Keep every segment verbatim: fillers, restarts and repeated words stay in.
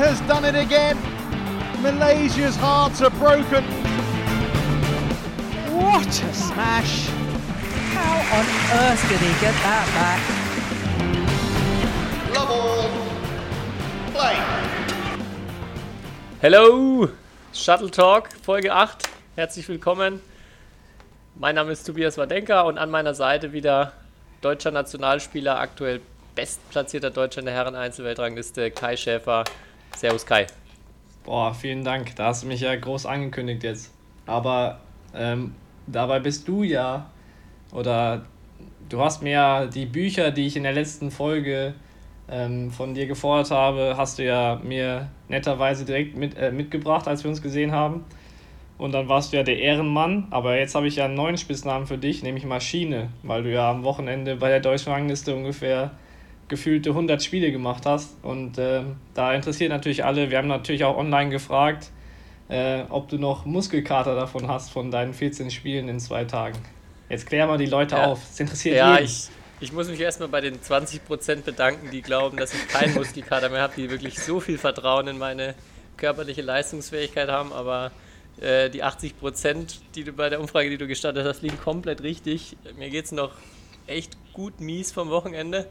has done it again. Malaysia's hearts are broken. What a smash! How on earth did he get that back? Love all. Play. Hello, Shuttle Talk, Folge acht. Herzlich willkommen. Mein Name ist Tobias Wadenka und an meiner Seite wieder deutscher Nationalspieler, aktuell bestplatzierter Deutscher in der Herren-Einzel-Weltrangliste, Kai Schäfer. Servus Kai. Boah, vielen Dank. Da hast du mich ja groß angekündigt jetzt. Aber ähm, dabei bist du ja, oder du hast mir ja die Bücher, die ich in der letzten Folge ähm, von dir gefordert habe, hast du ja mir netterweise direkt mit, äh, mitgebracht, als wir uns gesehen haben. Und dann warst du ja der Ehrenmann, aber jetzt habe ich ja einen neuen Spitznamen für dich, nämlich Maschine, weil du ja am Wochenende bei der Deutschlandliste ungefähr gefühlte hundert Spiele gemacht hast. Und äh, da interessiert natürlich alle, wir haben natürlich auch online gefragt, äh, ob du noch Muskelkater davon hast von deinen vierzehn Spielen in zwei Tagen. Jetzt klär mal die Leute ja auf, es interessiert ja jeden. Ich Ich muss mich erstmal bei den zwanzig Prozent bedanken, die glauben, dass ich keinen Muskelkater mehr habe, die wirklich so viel Vertrauen in meine körperliche Leistungsfähigkeit haben, aber die achtzig Prozent, die du bei der Umfrage, die du gestartet hast, liegen komplett richtig. Mir geht es noch echt gut mies vom Wochenende.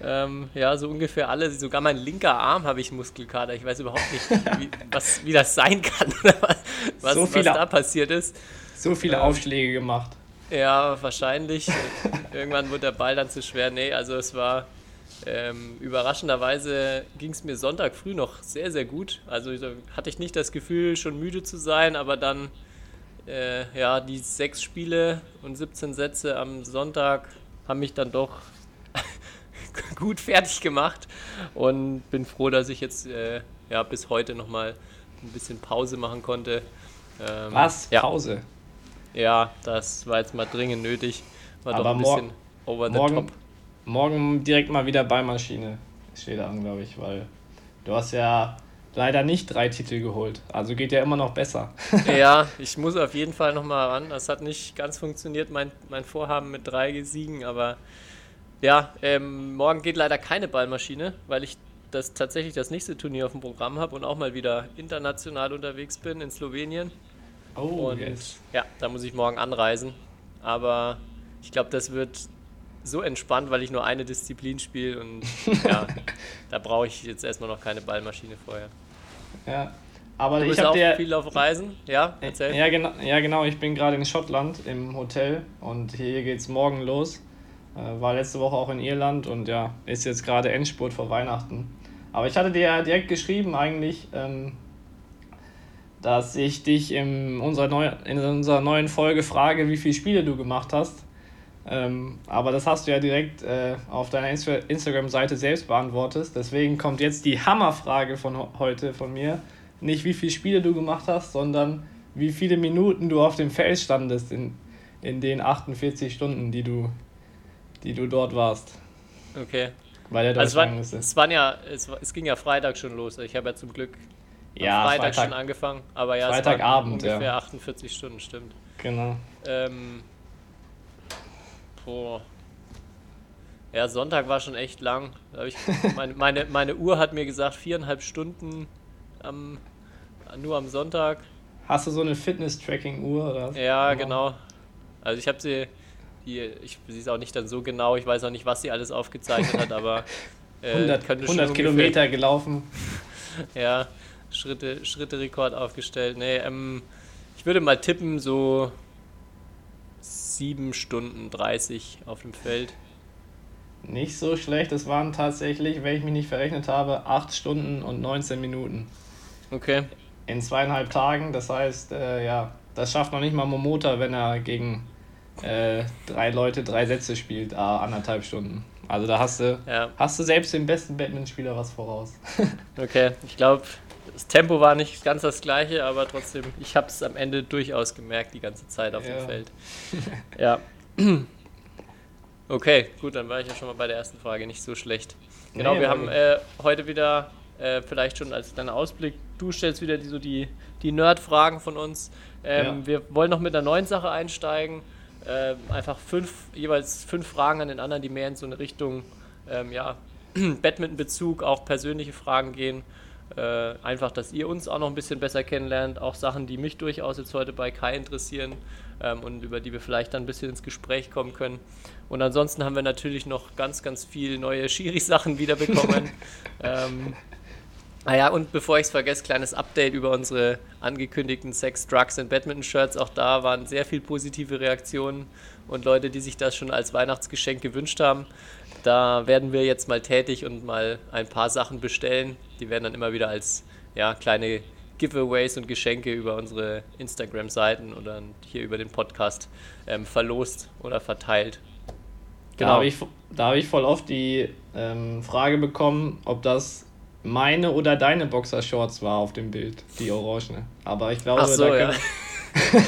Ähm, ja, so ungefähr alle. Sogar mein linker Arm habe ich Muskelkater. Ich weiß überhaupt nicht, wie, was, wie das sein kann, was, so viele, was da passiert ist. So viele ähm, Aufschläge gemacht. Ja, wahrscheinlich. Irgendwann wurde der Ball dann zu schwer. Nee, also es war... Ähm, überraschenderweise ging es mir Sonntag früh noch sehr, sehr gut. Also hatte ich nicht das Gefühl, schon müde zu sein, aber dann äh, ja, die sechs Spiele und siebzehn Sätze am Sonntag haben mich dann doch gut fertig gemacht und bin froh, dass ich jetzt äh, ja, bis heute nochmal ein bisschen Pause machen konnte. Ähm, Was? Ja. Pause? Ja, das war jetzt mal dringend nötig. War aber doch ein bisschen over the top. Morgen direkt mal wieder bei Maschine steht an, glaube ich, weil du hast ja leider nicht drei Titel geholt. Also geht ja immer noch besser. Ja, ich muss auf jeden Fall nochmal ran. Das hat nicht ganz funktioniert, mein, mein Vorhaben mit drei Siegen. Aber ja, ähm, morgen geht leider keine Ballmaschine, weil ich das tatsächlich das nächste Turnier auf dem Programm habe und auch mal wieder international unterwegs bin in Slowenien. Oh, und yes. Ja, da muss ich morgen anreisen. Aber ich glaube, das wird... so entspannt, weil ich nur eine Disziplin spiele und ja, da brauche ich jetzt erstmal noch keine Ballmaschine vorher. Ja, aber du bist ich habe dir viel auf Reisen, ja, erzähl. Ja, genau, ja, genau, ich bin gerade in Schottland im Hotel und hier geht's morgen los. Äh, war letzte Woche auch in Irland und ja, ist jetzt gerade Endspurt vor Weihnachten. Aber ich hatte dir ja direkt geschrieben eigentlich, ähm, dass ich dich in unserer, neu, in unserer neuen Folge frage, wie viele Spiele du gemacht hast. Ähm, aber das hast du ja direkt äh, auf deiner Inst- Instagram-Seite selbst beantwortet. Deswegen kommt jetzt die Hammerfrage von ho- heute von mir. Nicht wie viele Spiele du gemacht hast, sondern wie viele Minuten du auf dem Feld standest in, in den achtundvierzig Stunden, die du, die du dort warst. Okay. Bei der Deutschlandliste. Also es, war, es, waren ja, es, war, es ging ja Freitag schon los. Ich habe ja zum Glück ja, am Freitag, Freitag schon angefangen. Aber ja, Freitagabend, es waren ungefähr ja. achtundvierzig Stunden, stimmt. Genau. Ähm... Oh. Ja, Sonntag war schon echt lang. Ich, meine, meine, meine Uhr hat mir gesagt, viereinhalb Stunden am, nur am Sonntag. Hast du so eine Fitness-Tracking-Uhr oder was? Ja, genau. Also ich habe sie, die, ich, sie ist auch nicht dann so genau, ich weiß auch nicht, was sie alles aufgezeichnet hat, aber äh, hundert, hundert Kilometer gelaufen. Ja, Schritte, Schritte-Rekord aufgestellt. Nee, ähm, ich würde mal tippen, so sieben Stunden dreißig auf dem Feld. Nicht so schlecht, es waren tatsächlich, wenn ich mich nicht verrechnet habe, acht Stunden und neunzehn Minuten. Okay. In zweieinhalb Tagen, das heißt, äh, ja, das schafft noch nicht mal Momota, wenn er gegen äh, drei Leute drei Sätze spielt, ah, anderthalb Stunden. Also da hast du, ja. hast du selbst dem besten Badmintonspieler was voraus. Okay, ich glaube, das Tempo war nicht ganz das gleiche, aber trotzdem, ich habe es am Ende durchaus gemerkt, die ganze Zeit auf ja. dem Feld. Ja. Okay, gut, dann war ich ja schon mal bei der ersten Frage nicht so schlecht. Genau, nee, wir haben äh, heute wieder, äh, vielleicht schon als kleiner Ausblick, du stellst wieder die, so die, die Nerd-Fragen von uns. Ähm, ja. Wir wollen noch mit einer neuen Sache einsteigen. Äh, einfach fünf, jeweils fünf Fragen an den anderen, die mehr in so eine Richtung ähm, ja, Badminton-Bezug, auch persönliche Fragen gehen. Äh, einfach, dass ihr uns auch noch ein bisschen besser kennenlernt, auch Sachen, die mich durchaus jetzt heute bei Kai interessieren ähm, und über die wir vielleicht dann ein bisschen ins Gespräch kommen können. Und ansonsten haben wir natürlich noch ganz, ganz viel neue Schiri-Sachen wiederbekommen. ähm, naja, und bevor ich es vergesse, kleines Update über unsere angekündigten Sex, Drugs und Badminton-Shirts. Auch da waren sehr viel positive Reaktionen und Leute, die sich das schon als Weihnachtsgeschenk gewünscht haben. Da werden wir jetzt mal tätig und mal ein paar Sachen bestellen. Die werden dann immer wieder als ja, kleine Giveaways und Geschenke über unsere Instagram-Seiten oder hier über den Podcast ähm, verlost oder verteilt. Genau. Da habe ich, da hab ich voll oft die ähm, Frage bekommen, ob das meine oder deine Boxershorts war auf dem Bild, die orangene. Aber ich glaube, so, da ja. können,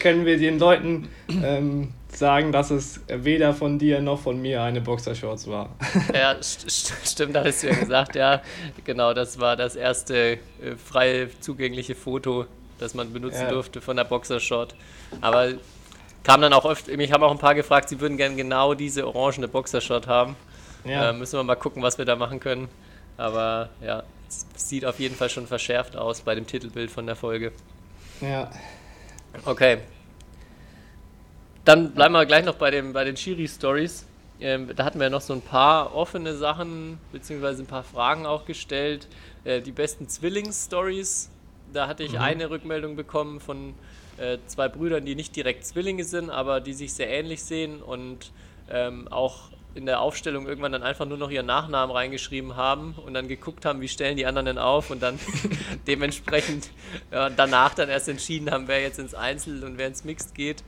können wir den Leuten... Ähm, sagen, dass es weder von dir noch von mir eine Boxershorts war. Ja, st- st- stimmt, hattest du ja gesagt, ja. Genau, das war das erste äh, frei zugängliche Foto, das man benutzen ja. durfte von der Boxershort. Aber kam dann auch oft, mich haben auch ein paar gefragt, sie würden gerne genau diese orangene Boxershort haben. Ja. Äh, müssen wir mal gucken, was wir da machen können. Aber ja, es sieht auf jeden Fall schon verschärft aus bei dem Titelbild von der Folge. Ja. Okay. Dann bleiben wir gleich noch bei, dem, bei den Schiri-Stories. Ähm, da hatten wir ja noch so ein paar offene Sachen, beziehungsweise ein paar Fragen auch gestellt. Äh, die besten Zwillings-Stories, da hatte ich mhm. eine Rückmeldung bekommen von äh, zwei Brüdern, die nicht direkt Zwillinge sind, aber die sich sehr ähnlich sehen und ähm, auch in der Aufstellung irgendwann dann einfach nur noch ihren Nachnamen reingeschrieben haben und dann geguckt haben, wie stellen die anderen denn auf und dann dementsprechend ja, danach dann erst entschieden haben, wer jetzt ins Einzel und wer ins Mixed geht.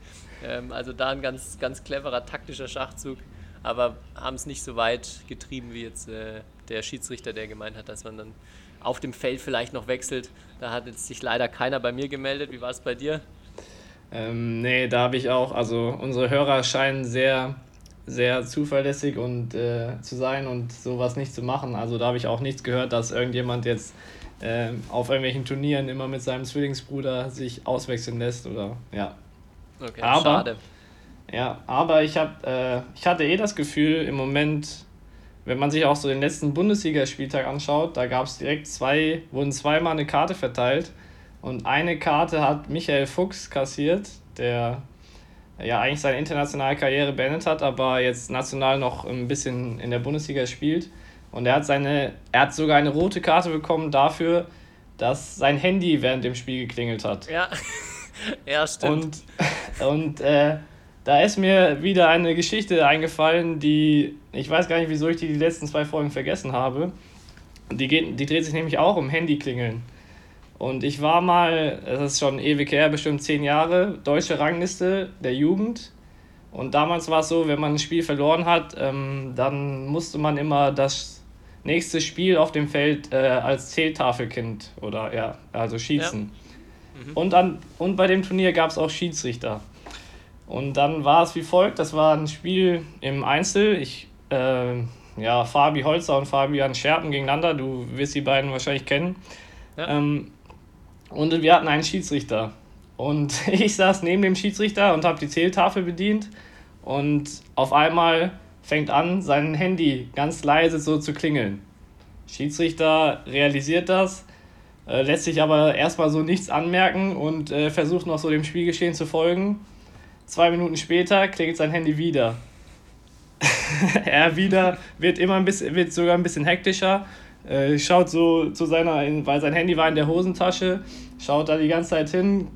Ähm, also da ein ganz, ganz cleverer taktischer Schachzug, aber haben es nicht so weit getrieben, wie jetzt äh, der Schiedsrichter, der gemeint hat, dass man dann auf dem Feld vielleicht noch wechselt. Da hat jetzt sich leider keiner bei mir gemeldet. Wie war es bei dir? Ähm, nee, da habe ich auch, also unsere Hörer scheinen sehr... sehr zuverlässig und äh, zu sein und sowas nicht zu machen. Also da habe ich auch nichts gehört, dass irgendjemand jetzt äh, auf irgendwelchen Turnieren immer mit seinem Zwillingsbruder sich auswechseln lässt oder ja. Okay, aber, schade. Ja, aber ich habe, äh, ich hatte eh das Gefühl im Moment, wenn man sich auch so den letzten Bundesligaspieltag anschaut, da gab es direkt zwei, wurden zweimal eine Karte verteilt und eine Karte hat Michael Fuchs kassiert, der ja eigentlich seine internationale Karriere beendet hat, aber jetzt national noch ein bisschen in der Bundesliga spielt. Und er hat seine, er hat sogar eine rote Karte bekommen dafür, dass sein Handy während dem Spiel geklingelt hat. Ja, ja stimmt. Und, und äh, da ist mir wieder eine Geschichte eingefallen, die, ich weiß gar nicht, wieso ich die, die letzten zwei Folgen vergessen habe. Die, geht, die dreht sich nämlich auch um Handyklingeln. Und ich war mal, das ist schon ewig her, bestimmt zehn Jahre, deutsche Rangliste der Jugend. Und damals war es so, wenn man ein Spiel verloren hat, ähm, dann musste man immer das nächste Spiel auf dem Feld äh, als Zähltafelkind oder ja, also schießen. Ja. Mhm. Und, an, und bei dem Turnier gab es auch Schiedsrichter. Und dann war es wie folgt, das war ein Spiel im Einzel. Ich, äh, ja, Fabi Holzer und Fabian Scherpen gegeneinander, du wirst die beiden wahrscheinlich kennen. Ja. Ähm, Und wir hatten einen Schiedsrichter. Und ich saß neben dem Schiedsrichter und habe die Zähltafel bedient. Und auf einmal fängt an, sein Handy ganz leise so zu klingeln. Schiedsrichter realisiert das, äh, lässt sich aber erstmal so nichts anmerken und äh, versucht noch so dem Spielgeschehen zu folgen. Zwei Minuten später klingelt sein Handy wieder. Er wieder wird immer ein bisschen, wird sogar ein bisschen hektischer. Schaut so zu seiner, weil sein Handy war in der Hosentasche, schaut da die ganze Zeit hin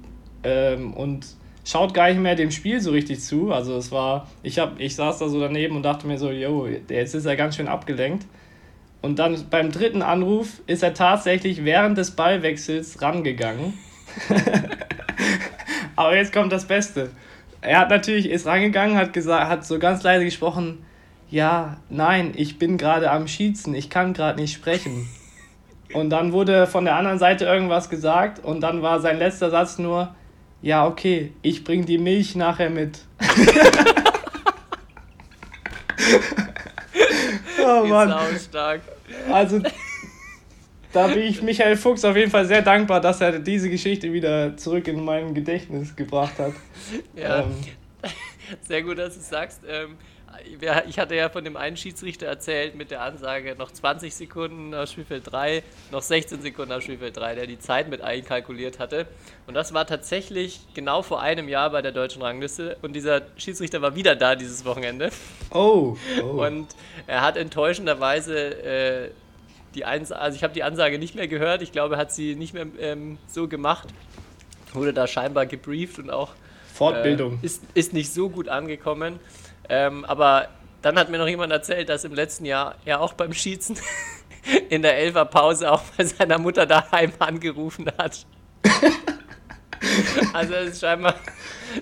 ähm, und schaut gar nicht mehr dem Spiel so richtig zu. Also es war, ich hab, ich saß da so daneben und dachte mir so, yo, jetzt ist er ganz schön abgelenkt. Und dann beim dritten Anruf ist er tatsächlich während des Ballwechsels rangegangen. Aber jetzt kommt das Beste. Er hat natürlich, ist rangegangen, hat gesagt, hat so ganz leise gesprochen, ja, nein, ich bin gerade am Schießen, ich kann gerade nicht sprechen. Und dann wurde von der anderen Seite irgendwas gesagt und dann war sein letzter Satz nur, ja, okay, ich bring die Milch nachher mit. Oh Mann. Also, da bin ich Michael Fuchs auf jeden Fall sehr dankbar, dass er diese Geschichte wieder zurück in mein Gedächtnis gebracht hat. Ja, ähm, sehr gut, dass du es sagst. Ähm, ich hatte ja von dem einen Schiedsrichter erzählt mit der Ansage, noch zwanzig Sekunden auf Spielfeld drei, noch sechzehn Sekunden auf Spielfeld drei, der die Zeit mit einkalkuliert hatte. Und das war tatsächlich genau vor einem Jahr bei der deutschen Rangliste. Und dieser Schiedsrichter war wieder da dieses Wochenende. Oh! oh. Und er hat enttäuschenderweise äh, die Einsage, also ich habe die Ansage nicht mehr gehört. Ich glaube, er hat sie nicht mehr ähm, so gemacht. Wurde da scheinbar gebrieft und auch Fortbildung. Äh, ist, ist nicht so gut angekommen. Ähm, aber dann hat mir noch jemand erzählt, dass im letzten Jahr er auch beim Schießen in der Elferpause auch bei seiner Mutter daheim angerufen hat. Also es ist scheinbar,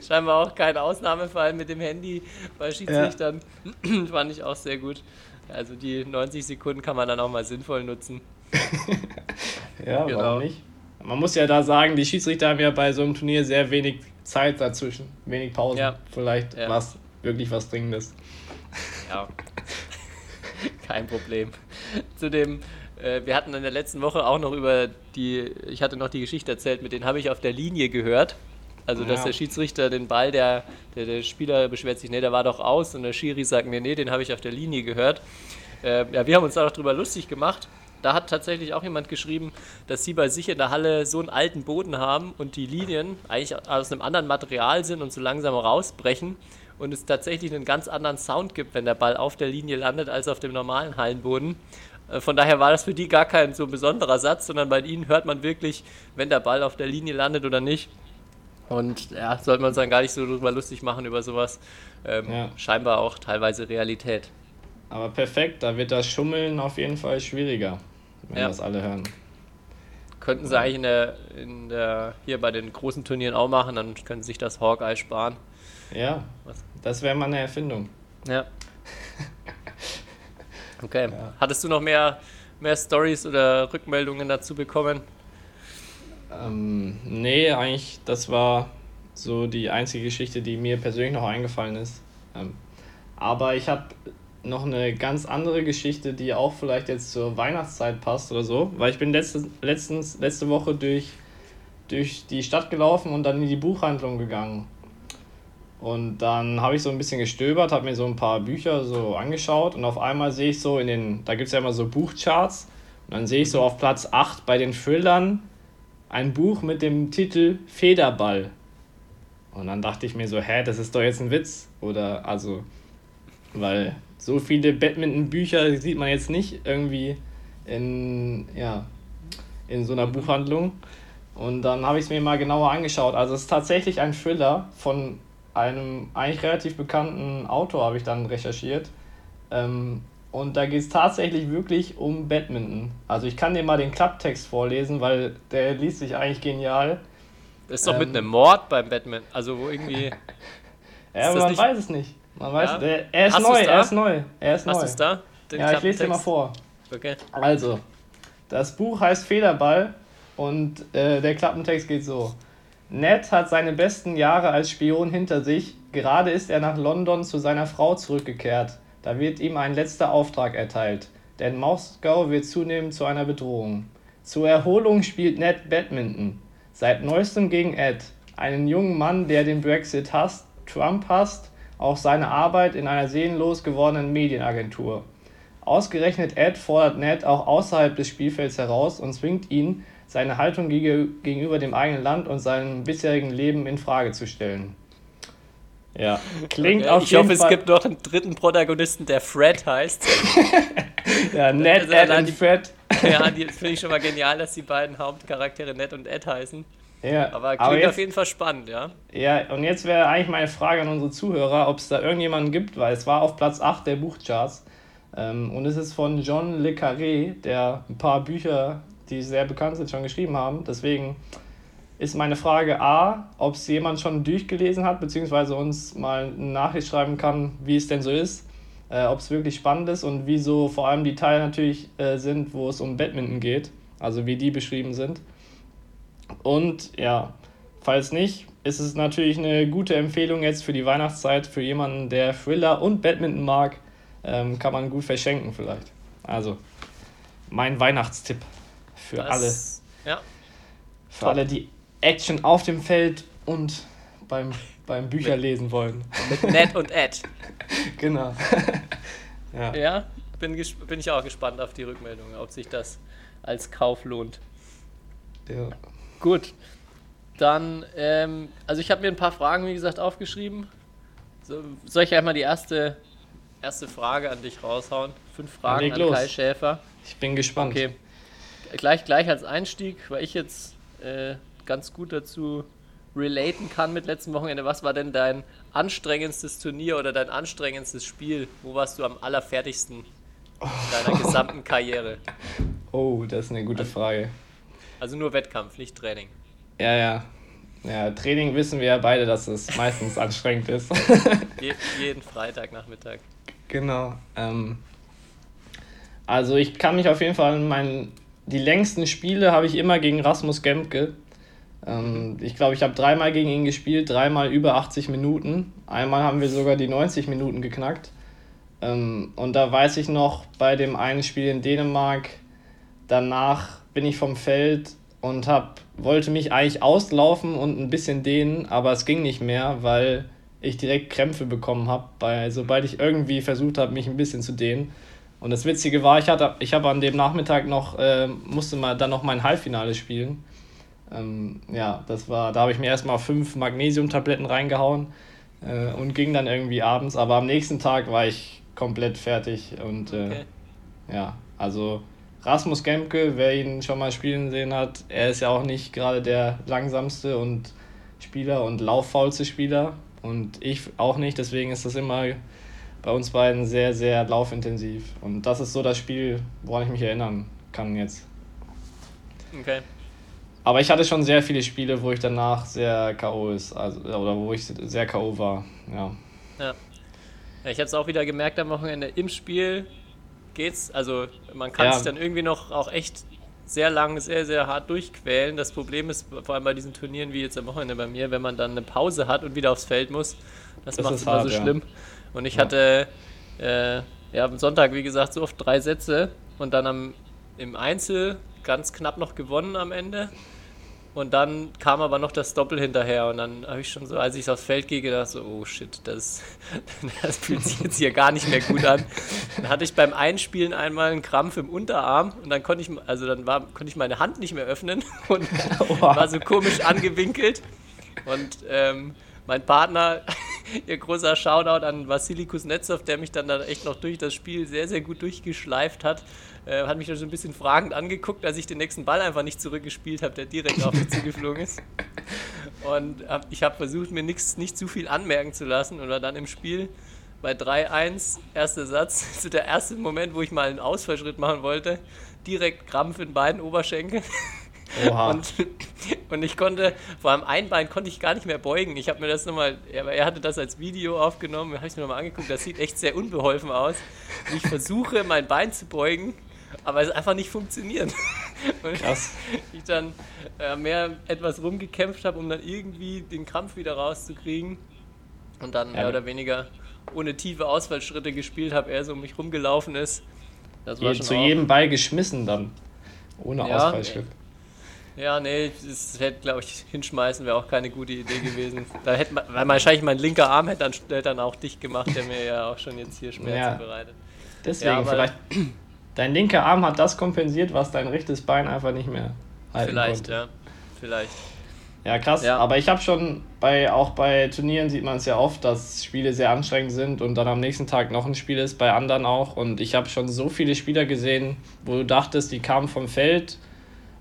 scheinbar auch kein Ausnahmefall mit dem Handy bei Schiedsrichtern. Ja. Fand ich auch sehr gut. Also die neunzig Sekunden kann man dann auch mal sinnvoll nutzen. Ja, genau. Warum nicht? Man muss ja da sagen, die Schiedsrichter haben ja bei so einem Turnier sehr wenig Zeit dazwischen, wenig Pausen. Ja. Vielleicht ja. was wirklich was Dringendes. Ja, kein Problem. Zudem, äh, wir hatten in der letzten Woche auch noch über die, ich hatte noch die Geschichte erzählt, mit denen habe ich auf der Linie gehört. Also, ja. dass der Schiedsrichter den Ball, der, der, der Spieler beschwert sich, nee, der war doch aus. Und der Schiri sagt mir, nee, den habe ich auf der Linie gehört. Äh, ja, wir haben uns da noch drüber lustig gemacht. Da hat tatsächlich auch jemand geschrieben, dass sie bei sich in der Halle so einen alten Boden haben und die Linien eigentlich aus einem anderen Material sind und so langsam rausbrechen und es tatsächlich einen ganz anderen Sound gibt, wenn der Ball auf der Linie landet, als auf dem normalen Hallenboden. Von daher war das für die gar kein so besonderer Satz, sondern bei ihnen hört man wirklich, wenn der Ball auf der Linie landet oder nicht. Und ja, sollte man uns dann gar nicht so drüber lustig machen über sowas. Ähm, ja. Scheinbar auch teilweise Realität. Aber perfekt, da wird das Schummeln auf jeden Fall schwieriger. Wenn ja. das alle hören. Könnten sie eigentlich in der, in der, hier bei den großen Turnieren auch machen, dann können sie sich das Hawkeye sparen. Ja, Was? das wäre mal eine Erfindung. Ja. Okay. Ja. Hattest du noch mehr, mehr Storys oder Rückmeldungen dazu bekommen? Ähm, nee, eigentlich, das war so die einzige Geschichte, die mir persönlich noch eingefallen ist. Ähm, aber ich habe noch eine ganz andere Geschichte, die auch vielleicht jetzt zur Weihnachtszeit passt oder so, weil ich bin letzte, letztens, letzte Woche durch, durch die Stadt gelaufen und dann in die Buchhandlung gegangen. Und dann habe ich so ein bisschen gestöbert, habe mir so ein paar Bücher so angeschaut und auf einmal sehe ich so in den, da gibt es ja immer so Buchcharts, und dann sehe ich so auf Platz acht bei den Thrillern ein Buch mit dem Titel Federball. Und dann dachte ich mir so, hä, das ist doch jetzt ein Witz, oder also, weil so viele Badminton-Bücher sieht man jetzt nicht irgendwie in, ja, in so einer Buchhandlung. Und dann habe ich es mir mal genauer angeschaut. Also es ist tatsächlich ein Thriller von einem eigentlich relativ bekannten Autor, habe ich dann recherchiert. Ähm, und da geht es tatsächlich wirklich um Badminton. Also ich kann dir mal den Klapptext vorlesen, weil der liest sich eigentlich genial. Das ist doch ähm, mit einem Mord beim Badminton. Also wo irgendwie... ja, aber man nicht... weiß es nicht. Man weiß, ja. der, er, ist neu, er ist neu, er ist Hast neu, er ist neu. Ja, ich lese dir mal vor. Okay. Also, das Buch heißt Federball und äh, der Klappentext geht so. Ned hat seine besten Jahre als Spion hinter sich. Gerade ist er nach London zu seiner Frau zurückgekehrt. Da wird ihm ein letzter Auftrag erteilt. Denn Moskau wird zunehmend zu einer Bedrohung. Zur Erholung spielt Ned Badminton. Seit neuestem gegen Ed. Einen jungen Mann, der den Brexit hasst, Trump hasst, auch seine Arbeit in einer seelenlos gewordenen Medienagentur. Ausgerechnet Ed fordert Ned auch außerhalb des Spielfelds heraus und zwingt ihn, seine Haltung gegenüber dem eigenen Land und seinem bisherigen Leben in Frage zu stellen. Ja, klingt okay. auf ich jeden Fall... Ich hoffe, es gibt noch einen dritten Protagonisten, der Fred heißt. Ja, Ned, Ed und Fred. Ja, das finde ich schon mal genial, dass die beiden Hauptcharaktere Ned und Ed heißen. Ja, aber klingt aber jetzt, auf jeden Fall spannend, ja. Ja, und jetzt wäre eigentlich meine Frage an unsere Zuhörer, ob es da irgendjemanden gibt, weil es war auf Platz acht der Buchcharts ähm, und es ist von John le Carré, der ein paar Bücher, die sehr bekannt sind, schon geschrieben haben. Deswegen ist meine Frage A, ob es jemand schon durchgelesen hat, beziehungsweise uns mal eine Nachricht schreiben kann, wie es denn so ist, äh, ob es wirklich spannend ist und wieso vor allem die Teile natürlich äh, sind, wo es um Badminton geht, also wie die beschrieben sind. Und ja, falls nicht, ist es natürlich eine gute Empfehlung jetzt für die Weihnachtszeit, für jemanden, der Thriller und Badminton mag, ähm, kann man gut verschenken vielleicht. Also, mein Weihnachtstipp für das, alle. Ja. Für Top. alle, die Action auf dem Feld und beim, beim Bücherlesen wollen. Mit Ned und Ed. Genau. Ja, ja, bin, gesp- bin ich auch gespannt auf die Rückmeldung, ob sich das als Kauf lohnt. Ja. Gut. Dann, ähm, also ich habe mir ein paar Fragen, wie gesagt, aufgeschrieben. So, soll ich einmal die erste, erste Frage an dich raushauen? Fünf Fragen an Kai Schäfer. Ich bin gespannt. Okay. Gleich, gleich als Einstieg, weil ich jetzt äh, ganz gut dazu relaten kann mit letzten Wochenende. Was war denn dein anstrengendstes Turnier oder dein anstrengendstes Spiel? Wo warst du am allerfertigsten in deiner oh. gesamten Karriere? Oh, das ist eine gute also, Frage. Also nur Wettkampf, nicht Training. Ja, ja. Ja, Training wissen wir ja beide, dass es meistens anstrengend ist. Je, jeden Freitagnachmittag. Genau. Ähm, also ich kann mich auf jeden Fall an meinen... Die längsten Spiele habe ich immer gegen Rasmus Gemke. Ähm, ich glaube, ich habe dreimal gegen ihn gespielt, dreimal über achtzig Minuten. Einmal haben wir sogar die neunzig Minuten geknackt. Ähm, und da weiß ich noch, bei dem einen Spiel in Dänemark, danach bin ich vom Feld und hab, wollte mich eigentlich auslaufen und ein bisschen dehnen, aber es ging nicht mehr, weil ich direkt Krämpfe bekommen habe, bei, sobald ich irgendwie versucht habe, mich ein bisschen zu dehnen. Und das Witzige war, ich hatte, ich habe an dem Nachmittag noch, äh, musste mal dann noch mein Halbfinale spielen. Ähm, ja, das war, da habe ich mir erstmal fünf Magnesiumtabletten reingehauen äh, und ging dann irgendwie abends. Aber am nächsten Tag war ich komplett fertig. Und äh, okay. ja, also Rasmus Gemke, wer ihn schon mal spielen sehen hat, er ist ja auch nicht gerade der langsamste und Spieler und lauffaulste Spieler. Und ich auch nicht, deswegen ist das immer... bei uns beiden sehr, sehr laufintensiv. Und das ist so das Spiel, woran ich mich erinnern kann jetzt. Okay. Aber ich hatte schon sehr viele Spiele, wo ich danach sehr K O ist, also, oder wo ich sehr K O war, ja. Ja. Ja, ich habe es auch wieder gemerkt am Wochenende, im Spiel geht's, also man kann sich ja. dann irgendwie noch auch echt sehr lang, sehr, sehr hart durchquälen. Das Problem ist, vor allem bei diesen Turnieren, wie jetzt am Wochenende bei mir, wenn man dann eine Pause hat und wieder aufs Feld muss, das, das macht es immer hart, so schlimm. Ja. Und ich hatte äh, ja, am Sonntag, wie gesagt, so oft drei Sätze und dann am, im Einzel ganz knapp noch gewonnen am Ende. Und dann kam aber noch das Doppel hinterher und dann habe ich schon so, als ich aufs Feld gehe, gedacht so, oh shit, das, das fühlt sich jetzt hier gar nicht mehr gut an. Dann hatte ich beim Einspielen einmal einen Krampf im Unterarm und dann konnte ich, also dann war, konnte ich meine Hand nicht mehr öffnen und war so komisch angewinkelt. Und ähm, mein Partner... Ihr großer Shoutout an Vassilij Kuznetsov, der mich dann, dann echt noch durch das Spiel sehr, sehr gut durchgeschleift hat. Äh, hat mich dann so ein bisschen fragend angeguckt, als ich den nächsten Ball einfach nicht zurückgespielt habe, der direkt auf mich zugeflogen ist. Und hab, ich habe versucht, mir nichts, nicht zu viel anmerken zu lassen und war dann im Spiel bei drei eins, erster Satz, so der erste Moment, wo ich mal einen Ausfallschritt machen wollte, direkt Krampf in beiden Oberschenkeln. Oha. Und, und ich konnte, vor allem ein Bein konnte ich gar nicht mehr beugen. Ich habe mir das nochmal, er, er hatte das als Video aufgenommen, habe ich mir nochmal angeguckt, das sieht echt sehr unbeholfen aus. Und ich versuche, mein Bein zu beugen, aber es einfach nicht funktioniert. Und krass. ich, ich dann äh, mehr etwas rumgekämpft habe, um dann irgendwie den Krampf wieder rauszukriegen. Und dann ja. mehr oder weniger ohne tiefe Ausfallschritte gespielt habe, er so um mich rumgelaufen ist. Das war Je, schon zu auch. jedem Ball geschmissen dann, ohne ja, Ausfallschritt. Ey. Ja, nee, das hätte, glaube ich, hinschmeißen wäre auch keine gute Idee gewesen. Da hätte man, weil wahrscheinlich mein linker Arm hätte dann, hätte dann auch dicht gemacht, der mir ja auch schon jetzt hier Schmerzen ja. bereitet. Deswegen ja, vielleicht, dein linker Arm hat das kompensiert, was dein rechtes Bein einfach nicht mehr halten Vielleicht, konnte. ja, vielleicht. Ja, krass, ja. aber ich habe schon, bei auch bei Turnieren sieht man es ja oft, dass Spiele sehr anstrengend sind und dann am nächsten Tag noch ein Spiel ist, bei anderen auch. Und ich habe schon so viele Spieler gesehen, wo du dachtest, die kamen vom Feld,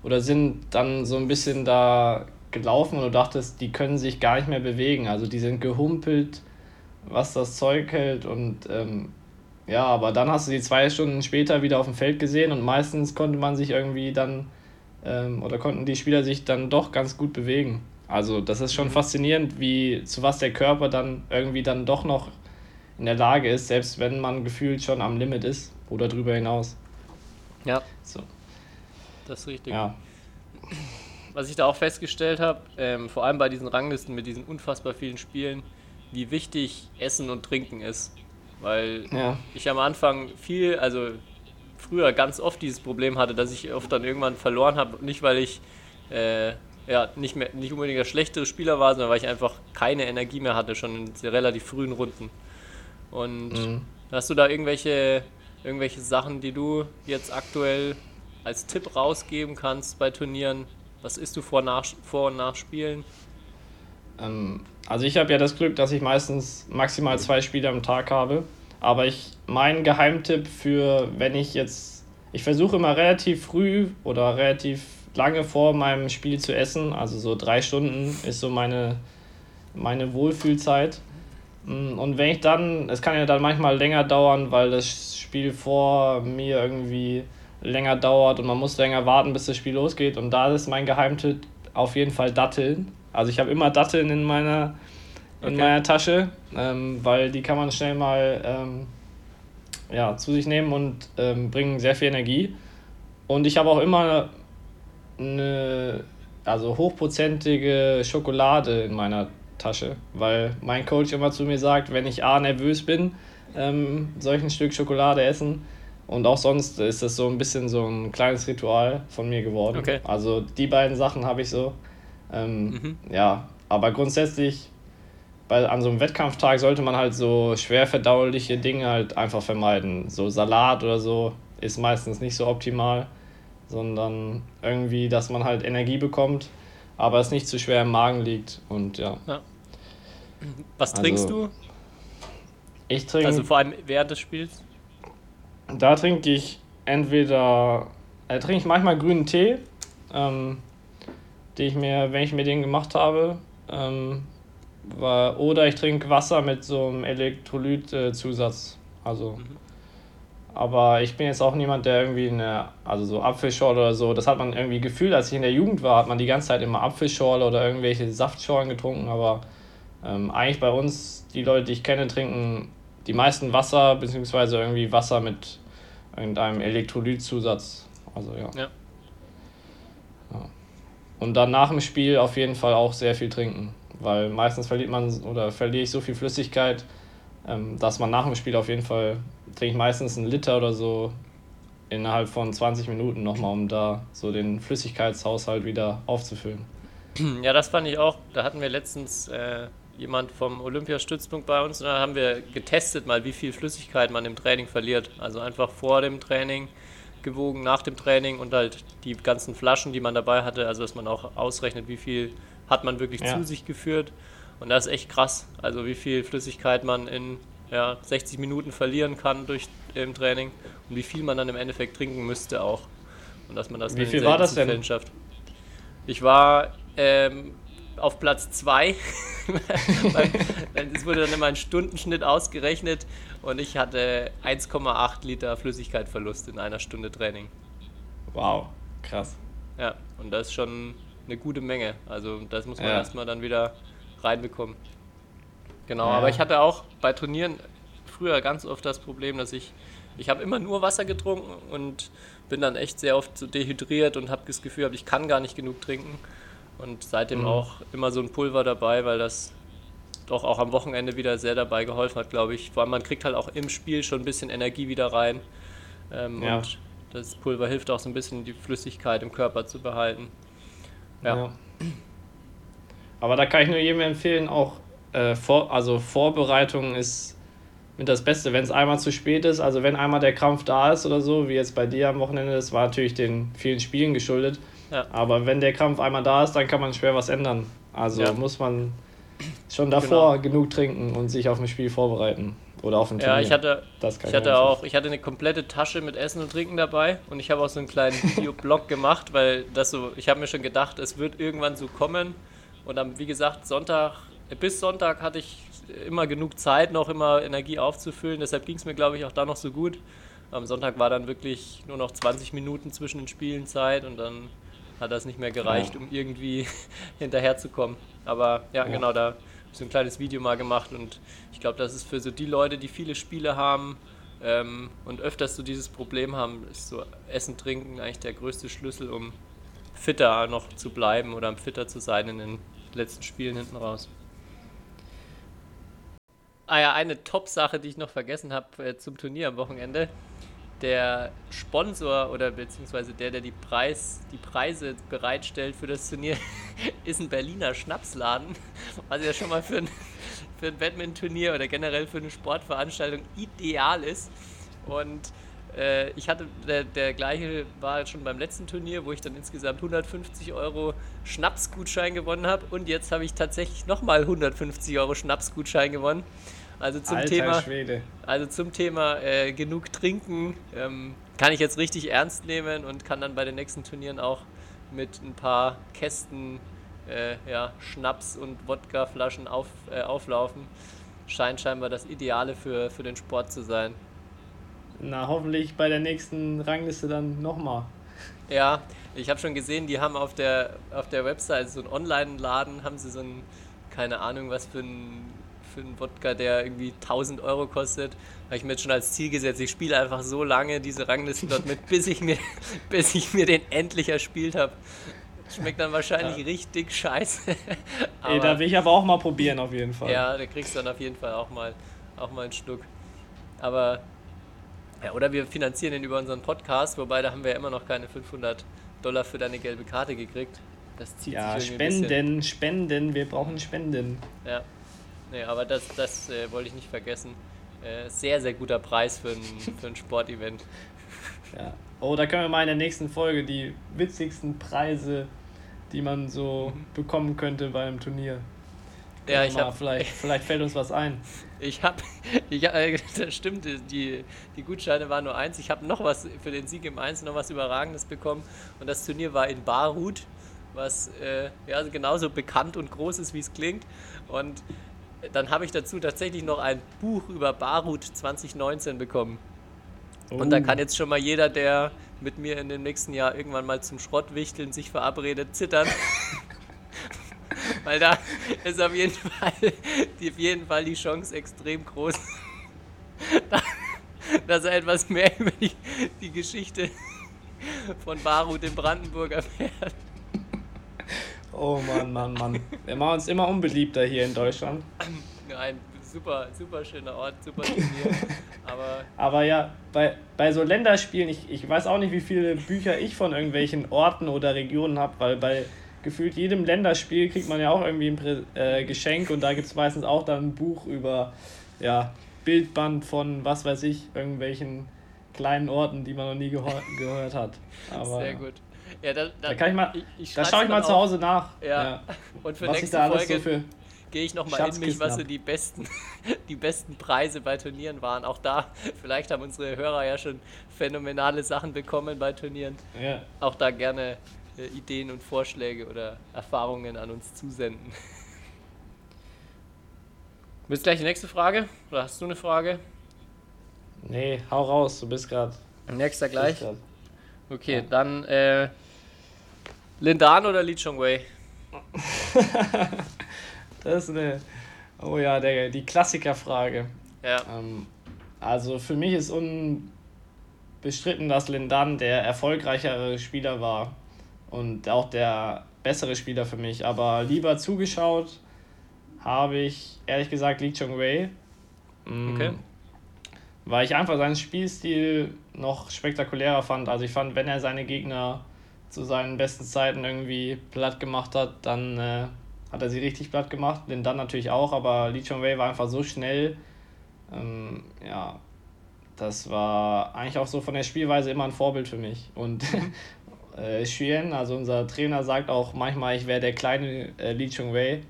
oder sind dann so ein bisschen da gelaufen und du dachtest, die können sich gar nicht mehr bewegen. Also die sind gehumpelt, was das Zeug hält. Und ähm, ja, aber dann hast du die zwei Stunden später wieder auf dem Feld gesehen und meistens konnte man sich irgendwie dann, ähm, oder konnten die Spieler sich dann doch ganz gut bewegen. Also das ist schon mhm. faszinierend, wie zu was der Körper dann irgendwie dann doch noch in der Lage ist, selbst wenn man gefühlt schon am Limit ist oder drüber hinaus. Ja. So. Das ist richtig. Ja. Was ich da auch festgestellt habe, ähm, vor allem bei diesen Ranglisten mit diesen unfassbar vielen Spielen, wie wichtig Essen und Trinken ist. Weil ja. ich am Anfang viel, also früher ganz oft dieses Problem hatte, dass ich oft dann irgendwann verloren habe. Nicht, weil ich äh, ja, nicht, mehr, nicht unbedingt der schlechtere Spieler war, sondern weil ich einfach keine Energie mehr hatte, schon in relativ frühen Runden. Und mhm. hast du da irgendwelche, irgendwelche Sachen, die du jetzt aktuell als Tipp rausgeben kannst bei Turnieren? Was isst du vor, nach, vor und nach Spielen? Ähm, also ich habe ja das Glück, dass ich meistens maximal zwei Spiele am Tag habe. Aber ich mein Geheimtipp für, wenn ich jetzt, ich versuche immer relativ früh oder relativ lange vor meinem Spiel zu essen, also so drei Stunden ist so meine, meine Wohlfühlzeit. Und wenn ich dann, es kann ja dann manchmal länger dauern, weil das Spiel vor mir irgendwie länger dauert und man muss länger warten, bis das Spiel losgeht. Und da ist mein Geheimtipp auf jeden Fall Datteln. Also ich habe immer Datteln in meiner, in okay. meiner Tasche, ähm, weil die kann man schnell mal ähm, ja, zu sich nehmen und ähm, bringen sehr viel Energie. Und ich habe auch immer eine also hochprozentige Schokolade in meiner Tasche, weil mein Coach immer zu mir sagt, wenn ich A, nervös bin, ähm, soll ich ein Stück Schokolade essen. Und auch sonst ist das so ein bisschen so ein kleines Ritual von mir geworden. Okay. Also die beiden Sachen habe ich so. Ähm, mhm. Ja, aber grundsätzlich bei, an so einem Wettkampftag sollte man halt so schwer verdauliche Dinge halt einfach vermeiden. So Salat oder so ist meistens nicht so optimal, sondern irgendwie, dass man halt Energie bekommt, aber es nicht zu schwer im Magen liegt und ja. ja. Was also, trinkst du? Ich trinke... Also vor allem während des Spiels? Da trinke ich entweder... Da äh, trinke ich manchmal grünen Tee, ähm, die ich mir, wenn ich mir den gemacht habe, ähm, war, oder ich trinke Wasser mit so einem Elektrolyt-Zusatz. Äh, also... Mhm. Aber ich bin jetzt auch niemand, der irgendwie eine, also so Apfelschorle oder so, das hat man irgendwie gefühlt, als ich in der Jugend war, hat man die ganze Zeit immer Apfelschorle oder irgendwelche Saftschorlen getrunken, aber ähm, eigentlich bei uns, die Leute, die ich kenne, trinken die meisten Wasser, beziehungsweise irgendwie Wasser mit irgendeinem Elektrolytzusatz, also ja. ja. ja. Und dann nach dem Spiel auf jeden Fall auch sehr viel trinken, weil meistens verliert man oder verliere ich so viel Flüssigkeit, ähm, dass man nach dem Spiel auf jeden Fall... trinke ich meistens einen Liter oder so innerhalb von zwanzig Minuten nochmal, um da so den Flüssigkeitshaushalt wieder aufzufüllen. Ja, das fand ich auch. Da hatten wir letztens äh, jemand vom Olympiastützpunkt bei uns und da haben wir getestet mal, wie viel Flüssigkeit man im Training verliert. Also einfach vor dem Training gewogen, nach dem Training und halt die ganzen Flaschen, die man dabei hatte, also dass man auch ausrechnet, wie viel hat man wirklich ja. zu sich geführt. Und das ist echt krass, also wie viel Flüssigkeit man in ja, sechzig Minuten verlieren kann durch im Training und wie viel man dann im Endeffekt trinken müsste auch. Und dass man das wie viel war das denn? Schafft. Ich war ähm, auf Platz zwei. Es wurde dann immer ein Stundenschnitt ausgerechnet und ich hatte eins Komma acht Liter Flüssigkeitsverlust in einer Stunde Training. Wow, krass. Ja, und das ist schon eine gute Menge. Also das muss man ja. erstmal dann wieder reinbekommen. Genau, ja. aber ich hatte auch bei Turnieren früher ganz oft das Problem, dass ich, ich habe immer nur Wasser getrunken und bin dann echt sehr oft so dehydriert und habe das Gefühl, ich kann gar nicht genug trinken und seitdem mhm. auch immer so ein Pulver dabei, weil das doch auch am Wochenende wieder sehr dabei geholfen hat, glaube ich. Vor allem, man kriegt halt auch im Spiel schon ein bisschen Energie wieder rein ähm, ja. und das Pulver hilft auch so ein bisschen, die Flüssigkeit im Körper zu behalten. Ja. ja. Aber da kann ich nur jedem empfehlen, auch Vor, also Vorbereitung ist mit das Beste, wenn es einmal zu spät ist, also wenn einmal der Krampf da ist oder so, wie jetzt bei dir am Wochenende, das war natürlich den vielen Spielen geschuldet, ja. aber wenn der Krampf einmal da ist, dann kann man schwer was ändern, also ja. muss man schon davor genau. genug trinken und sich auf ein Spiel vorbereiten oder auf ein Turnier. Ja, ich hatte, das ich hatte auch, ich hatte eine komplette Tasche mit Essen und Trinken dabei und ich habe auch so einen kleinen Videoblog gemacht, weil das so, ich habe mir schon gedacht, es wird irgendwann so kommen und dann, wie gesagt, Sonntag Bis Sonntag hatte ich immer genug Zeit, noch immer Energie aufzufüllen, deshalb ging es mir, glaube ich, auch da noch so gut. Am Sonntag war dann wirklich nur noch zwanzig Minuten zwischen den Spielen Zeit und dann hat das nicht mehr gereicht, ja. um irgendwie hinterherzukommen. Aber ja, ja. genau, da habe ich so ein kleines Video mal gemacht und ich glaube, das ist für so die Leute, die viele Spiele haben ähm, und öfters so dieses Problem haben, ist so Essen, Trinken eigentlich der größte Schlüssel, um fitter noch zu bleiben oder um fitter zu sein in den letzten Spielen hinten raus. Ah ja, eine Top-Sache, die ich noch vergessen habe äh, zum Turnier am Wochenende. Der Sponsor oder beziehungsweise der, der die, Preis, die Preise bereitstellt für das Turnier, ist ein Berliner Schnapsladen, was ja schon mal für ein, für ein Badminton-Turnier oder generell für eine Sportveranstaltung ideal ist. Und äh, ich hatte, der, der gleiche war jetzt schon beim letzten Turnier, wo ich dann insgesamt hundertfünfzig Euro Schnapsgutschein gewonnen habe. Und jetzt habe ich tatsächlich nochmal hundertfünfzig Euro Schnapsgutschein gewonnen. Also zum Alter Thema, Schwede. Also zum Thema äh, genug trinken ähm, kann ich jetzt richtig ernst nehmen und kann dann bei den nächsten Turnieren auch mit ein paar Kästen äh, ja, Schnaps und Wodkaflaschen auf, äh, auflaufen. Scheint scheinbar das Ideale für, für den Sport zu sein. Na, hoffentlich bei der nächsten Rangliste dann nochmal. Ja, ich habe schon gesehen, die haben auf der, auf der Website, so einen Online-Laden, haben sie so ein, keine Ahnung, was für ein für einen Wodka, der irgendwie tausend Euro kostet, habe ich mir jetzt schon als Ziel gesetzt, ich spiele einfach so lange diese Ranglisten dort mit, bis ich mir, bis ich mir den endlich erspielt habe. Schmeckt dann wahrscheinlich ja. richtig scheiße. Ey, da will ich aber auch mal probieren, auf jeden Fall. Ja, da kriegst du dann auf jeden Fall auch mal, auch mal einen Schluck. Aber, ja, oder wir finanzieren den über unseren Podcast, wobei da haben wir ja immer noch keine fünfhundert Dollar für deine gelbe Karte gekriegt. Das zieht ja, sich irgendwie Spenden, ein bisschen. Spenden, wir brauchen Spenden. Ja. Nee, aber das, das äh, wollte ich nicht vergessen. Äh, sehr, sehr guter Preis für ein, für ein Sportevent. Ja. Oh, da können wir mal in der nächsten Folge die witzigsten Preise, die man so mhm. bekommen könnte bei einem Turnier. Ja, ich hab, vielleicht, vielleicht fällt uns was ein. Ich habe, ich, äh, das stimmt, die, die Gutscheine waren nur eins. Ich habe noch was für den Sieg im Einzel, noch was Überragendes bekommen. Und das Turnier war in Beirut, was äh, ja, genauso bekannt und groß ist, wie es klingt. Und dann habe ich dazu tatsächlich noch ein Buch über Beirut zwanzig neunzehn bekommen. Oh. Und da kann jetzt schon mal jeder, der mit mir in dem nächsten Jahr irgendwann mal zum Schrottwichteln sich verabredet, zittern. Weil da ist auf jeden Fall, auf jeden Fall die Chance extrem groß, dass er etwas mehr über die, die Geschichte von Beirut im Brandenburg erfährt. Oh Mann, Mann, Mann. Wir machen uns immer unbeliebter hier in Deutschland. Ein super, super schöner Ort, super Turnier. Aber, Aber ja, bei, bei so Länderspielen, ich, ich weiß auch nicht, wie viele Bücher ich von irgendwelchen Orten oder Regionen habe, weil bei gefühlt jedem Länderspiel kriegt man ja auch irgendwie ein Prä- äh, Geschenk und da gibt es meistens auch dann ein Buch über ja, Bildband von, was weiß ich, irgendwelchen kleinen Orten, die man noch nie geho- gehört hat. Aber, sehr gut. Ja, da, da, da kann ich mal, ich, ich da schaue ich mal auf. Zu Hause nach. Ja. Ja. Und für was nächste Folge so gehe ich nochmal in mich, was so die besten, die besten Preise bei Turnieren waren. Auch da, vielleicht haben unsere Hörer ja schon phänomenale Sachen bekommen bei Turnieren. Ja. Auch da gerne äh, Ideen und Vorschläge oder Erfahrungen an uns zusenden. Willst du gleich die nächste Frage? Oder hast du eine Frage? Nee, hau raus, du bist gerade. Nächster gleich? Grad. Okay, ja. dann... Äh, Lin Dan oder Lee Chong Wei? Das ist eine, oh ja, der, die Klassikerfrage. Ja. Ähm, also für mich ist unbestritten, dass Lin Dan der erfolgreichere Spieler war und auch der bessere Spieler für mich. Aber lieber zugeschaut habe ich ehrlich gesagt Lee Chong Wei. Mhm. Okay. Weil ich einfach seinen Spielstil noch spektakulärer fand. Also ich fand, wenn er seine Gegner zu seinen besten Zeiten irgendwie platt gemacht hat, dann äh, hat er sie richtig platt gemacht. Lin Dan natürlich auch, aber Lee Chong Wei war einfach so schnell. Ähm, ja, das war eigentlich auch so von der Spielweise immer ein Vorbild für mich. Und äh, Xuyen, also unser Trainer, sagt auch manchmal, ich wäre der kleine äh, Lee Chong Wei.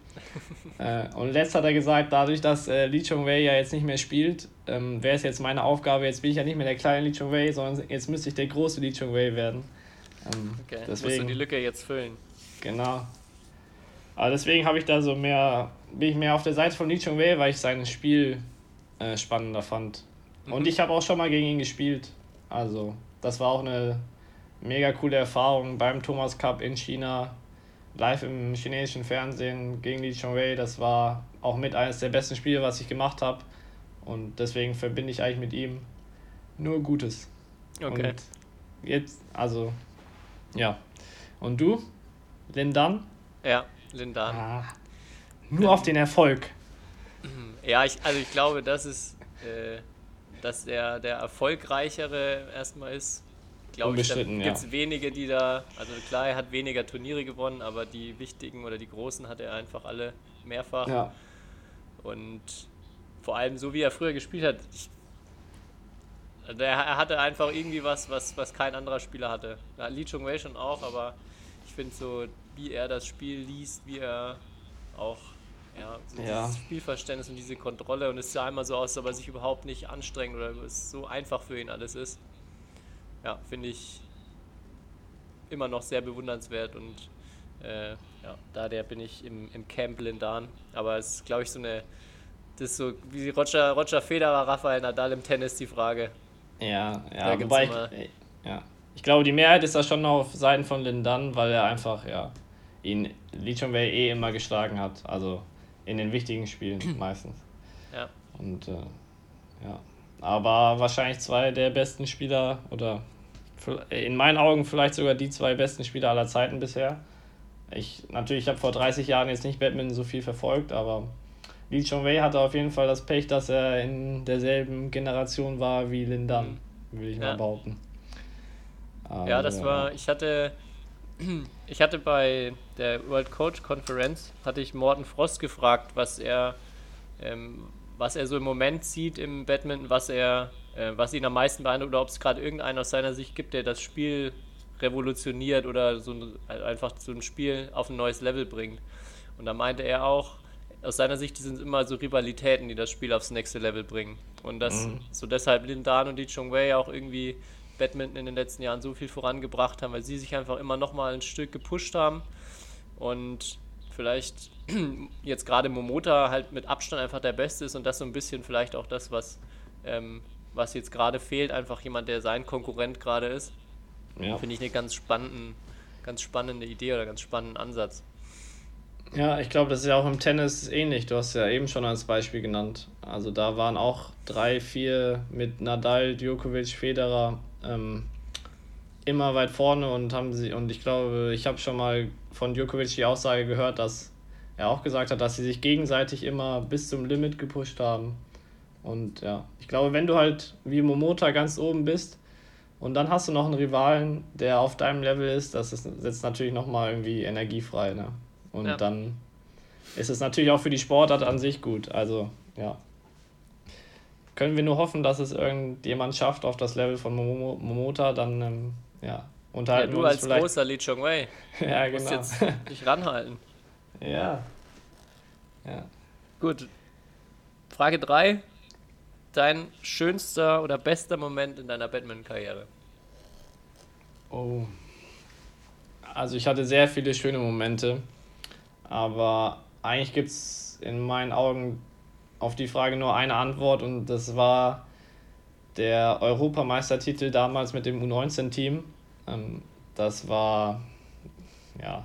äh, und letzt hat er gesagt, dadurch, dass äh, Lee Chong Wei ja jetzt nicht mehr spielt, ähm, wäre es jetzt meine Aufgabe, jetzt bin ich ja nicht mehr der kleine Lee Chong Wei, sondern jetzt müsste ich der große Lee Chong Wei werden. Okay, deswegen musst du die Lücke jetzt füllen. Genau. Aber deswegen habe ich da so mehr, bin ich mehr auf der Seite von Lee Chong Wei, weil ich sein Spiel äh, spannender fand. Mhm. Und ich habe auch schon mal gegen ihn gespielt. Also, das war auch eine mega coole Erfahrung beim Thomas Cup in China, live im chinesischen Fernsehen gegen Lee Chong Wei. Das war auch mit eines der besten Spiele, was ich gemacht habe. Und deswegen verbinde ich eigentlich mit ihm nur Gutes. Okay. Und jetzt, also... Ja. Und du? Lin Dan? Ja, Lin Dan. Ah, nur Lin. Auf den Erfolg. Ja, ich, also ich glaube, dass, es, äh, dass er der Erfolgreichere erstmal ist. glaube ich, da gibt es ja wenige, die da, also klar, er hat weniger Turniere gewonnen, aber die wichtigen oder die großen hat er einfach alle mehrfach. Ja. Und vor allem so, wie er früher gespielt hat, ich, also er, er hatte einfach irgendwie was, was, was kein anderer Spieler hatte. Ja, Lee Chong Wei schon auch, aber ich finde so, wie er das Spiel liest, wie er auch ja, so ja. dieses Spielverständnis und diese Kontrolle, und es sah immer so aus, dass er sich überhaupt nicht anstrengt oder es so einfach für ihn alles ist. Ja, finde ich immer noch sehr bewundernswert, und äh, ja, da der bin ich im, im Camp Lin Dan. Aber es ist, glaube ich, so eine, das ist so wie Roger, Roger Federer, Rafael Nadal im Tennis die Frage. Ja, ja, wobei ich, ja. ich glaube, die Mehrheit ist da schon auf Seiten von Lin Dan, weil er einfach, ja, ihn Lee Chong Wei eh immer geschlagen hat, also in den wichtigen Spielen meistens. Ja. Und, äh, ja. Aber wahrscheinlich zwei der besten Spieler, oder in meinen Augen vielleicht sogar die zwei besten Spieler aller Zeiten bisher. Ich natürlich habe vor dreißig Jahren jetzt nicht Badminton so viel verfolgt, aber Lee Chong Wei hatte auf jeden Fall das Pech, dass er in derselben Generation war wie Lin Dan, würde ich ja. mal behaupten. Aber ja, das war, ich hatte, ich hatte bei der World Coach Conference, hatte ich Morten Frost gefragt, was er, ähm, was er so im Moment sieht im Badminton, was er, äh, was ihn am meisten beeindruckt, oder ob es gerade irgendeinen aus seiner Sicht gibt, der das Spiel revolutioniert oder so ein, einfach so ein Spiel auf ein neues Level bringt. Und da meinte er auch, aus seiner Sicht sind es immer so Rivalitäten, die das Spiel aufs nächste Level bringen. Und das mhm. so deshalb Lin Dan und Lee Chong Wei auch irgendwie Badminton in den letzten Jahren so viel vorangebracht haben, weil sie sich einfach immer nochmal ein Stück gepusht haben. Und vielleicht jetzt gerade Momota halt mit Abstand einfach der Beste ist, und das so ein bisschen vielleicht auch das, was, ähm, was jetzt gerade fehlt, einfach jemand, der sein Konkurrent gerade ist. Ja. Finde ich eine ganz spannende, ganz spannende Idee oder ganz spannenden Ansatz. Ja, ich glaube, das ist ja auch im Tennis ähnlich. Du hast ja eben schon als Beispiel genannt. Also da waren auch drei, vier mit Nadal, Djokovic, Federer ähm, immer weit vorne, und haben sie, und ich glaube, ich habe schon mal von Djokovic die Aussage gehört, dass er auch gesagt hat, dass sie sich gegenseitig immer bis zum Limit gepusht haben. Und ja, ich glaube, wenn du halt wie Momota ganz oben bist und dann hast du noch einen Rivalen, der auf deinem Level ist, das ist, setzt natürlich nochmal irgendwie Energie frei, ne? Und ja. dann ist es natürlich auch für die Sportart an sich gut. Also ja, können wir nur hoffen, dass es irgendjemand schafft auf das Level von Mom- Momota, dann ähm, ja, unterhalten ja, du wir uns vielleicht. Du als großer Lee Chong Wei, ja, genau. musst jetzt dich ranhalten. Ja. ja. Gut. Frage drei. Dein schönster oder bester Moment in deiner Badminton-Karriere? Oh. Also ich hatte sehr viele schöne Momente, aber eigentlich gibt es in meinen Augen auf die Frage nur eine Antwort, und das war der Europameistertitel damals mit dem U neunzehn Team. Das war, ja,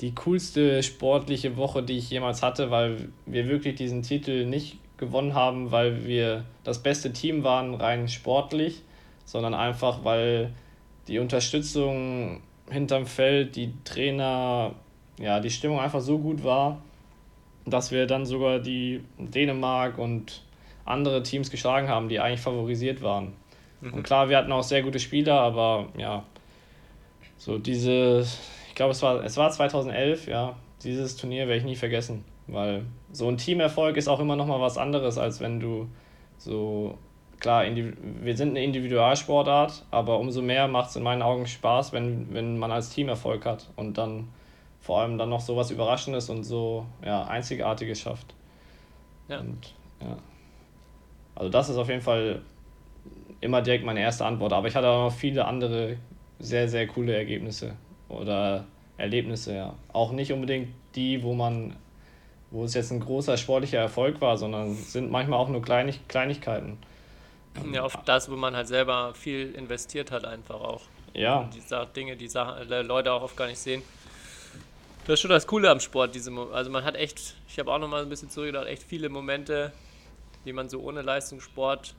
die coolste sportliche Woche, die ich jemals hatte, weil wir wirklich diesen Titel nicht gewonnen haben, weil wir das beste Team waren, rein sportlich, sondern einfach, weil die Unterstützung hinterm Feld, die Trainer, ja, die Stimmung einfach so gut war, dass wir dann sogar die Dänemark und andere Teams geschlagen haben, die eigentlich favorisiert waren. Mhm. Und klar, wir hatten auch sehr gute Spieler, aber ja, so diese... Ich glaube, es war, es war zweitausendelf, ja. Dieses Turnier werde ich nie vergessen, weil so ein Teamerfolg ist auch immer nochmal was anderes, als wenn du so, klar, indiv- wir sind eine Individualsportart, aber umso mehr macht es in meinen Augen Spaß, wenn, wenn man als Team Erfolg hat und dann vor allem dann noch so was Überraschendes und so, ja, Einzigartiges schafft. Ja. Und, ja. Also das ist auf jeden Fall immer direkt meine erste Antwort, aber ich hatte auch noch viele andere sehr, sehr coole Ergebnisse. Oder Erlebnisse, ja. Auch nicht unbedingt die, wo man, wo es jetzt ein großer sportlicher Erfolg war, sondern sind manchmal auch nur Kleinig- Kleinigkeiten. Ja, oft das, wo man halt selber viel investiert hat, einfach auch. Ja. Und die Dinge, die Leute auch oft gar nicht sehen. Das ist schon das Coole am Sport, diese Mo- also man hat echt, ich habe auch nochmal ein bisschen zurückgedacht, echt viele Momente, die man so ohne Leistungssport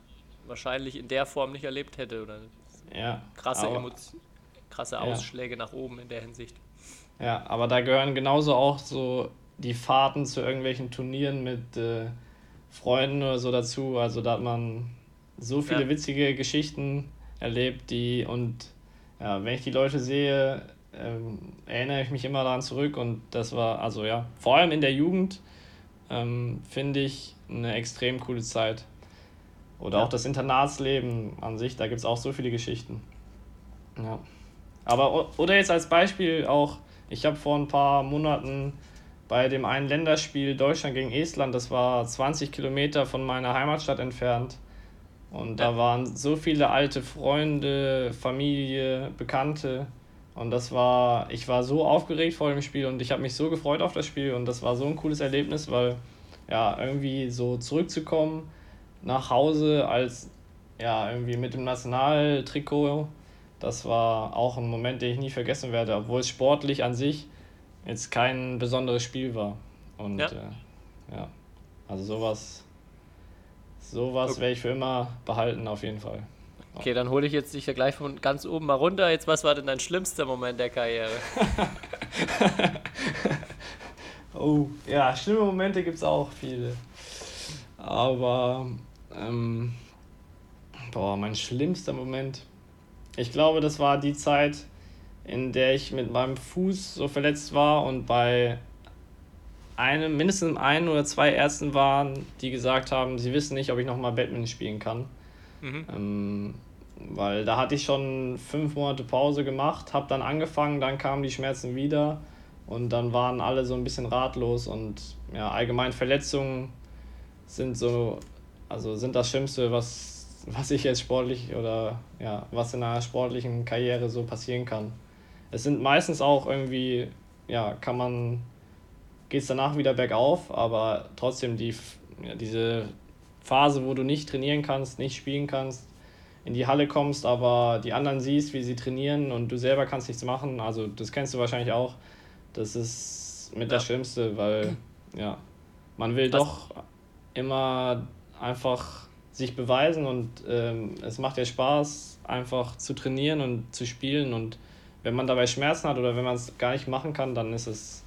wahrscheinlich in der Form nicht erlebt hätte. Oder ja, krasse Emotionen. krasse Ausschläge ja. nach oben in der Hinsicht. Ja, aber da gehören genauso auch so die Fahrten zu irgendwelchen Turnieren mit äh, Freunden oder so dazu. Also da hat man so viele ja. witzige Geschichten erlebt, die und ja, wenn ich die Leute sehe, ähm, erinnere ich mich immer daran zurück. Und das war, also ja, vor allem in der Jugend, ähm, finde ich, eine extrem coole Zeit. Oder ja. Auch das Internatsleben an sich, da gibt es auch so viele Geschichten. Ja. Aber, oder jetzt als Beispiel auch, ich habe vor ein paar Monaten bei dem einen Länderspiel Deutschland gegen Estland, das war zwanzig Kilometer von meiner Heimatstadt entfernt. Und da waren so viele alte Freunde, Familie, Bekannte. Und das war, ich war so aufgeregt vor dem Spiel und ich habe mich so gefreut auf das Spiel. Und das war so ein cooles Erlebnis, weil ja, irgendwie so zurückzukommen nach Hause als, ja, irgendwie mit dem Nationaltrikot, das war auch ein Moment, den ich nie vergessen werde, obwohl es sportlich an sich jetzt kein besonderes Spiel war. Und ja, äh, ja. also sowas, sowas okay. werde ich für immer behalten, auf jeden Fall. Ja. Okay, dann hole ich jetzt dich ja gleich von ganz oben mal runter. Jetzt, was war denn dein schlimmster Moment der Karriere? Oh, ja, schlimme Momente gibt es auch viele. Aber, ähm, boah, mein schlimmster Moment. Ich glaube, das war die Zeit, in der ich mit meinem Fuß so verletzt war und bei einem, mindestens ein oder zwei Ärzten waren, die gesagt haben, sie wissen nicht, ob ich nochmal Badminton spielen kann. Mhm. Ähm, weil da hatte ich schon fünf Monate Pause gemacht, habe dann angefangen, dann kamen die Schmerzen wieder und dann waren alle so ein bisschen ratlos und ja, allgemein Verletzungen sind so, also sind das Schlimmste, was, was ich jetzt sportlich oder ja, was in einer sportlichen Karriere so passieren kann. Es sind meistens auch irgendwie, ja, kann man, geht es danach wieder bergauf, aber trotzdem die, ja, diese Phase, wo du nicht trainieren kannst, nicht spielen kannst, in die Halle kommst, aber die anderen siehst, wie sie trainieren und du selber kannst nichts machen, also das kennst du wahrscheinlich auch, das ist mit ja. das Schlimmste, weil, ja, man will was? doch immer einfach sich beweisen und ähm, es macht ja Spaß, einfach zu trainieren und zu spielen und wenn man dabei Schmerzen hat oder wenn man es gar nicht machen kann, dann ist es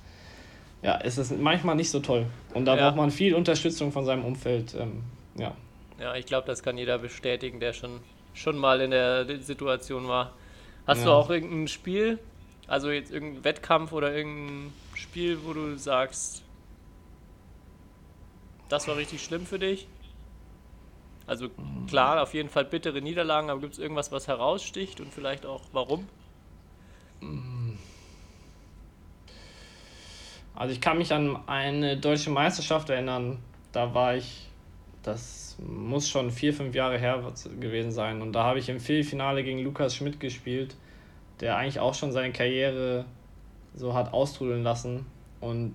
ja ist es manchmal nicht so toll. Und da ja. braucht man viel Unterstützung von seinem Umfeld. Ähm, ja. ja, ich glaube, das kann jeder bestätigen, der schon, schon mal in der Situation war. Hast ja. du auch irgendein Spiel, also jetzt irgendeinen Wettkampf oder irgendein Spiel, wo du sagst, das war richtig schlimm für dich? Also klar, auf jeden Fall bittere Niederlagen, aber gibt es irgendwas, was heraussticht und vielleicht auch warum? Also ich kann mich an eine deutsche Meisterschaft erinnern, da war ich, das muss schon vier, fünf Jahre her gewesen sein und da habe ich im Viertelfinale gegen Lukas Schmidt gespielt, der eigentlich auch schon seine Karriere so hat austrudeln lassen und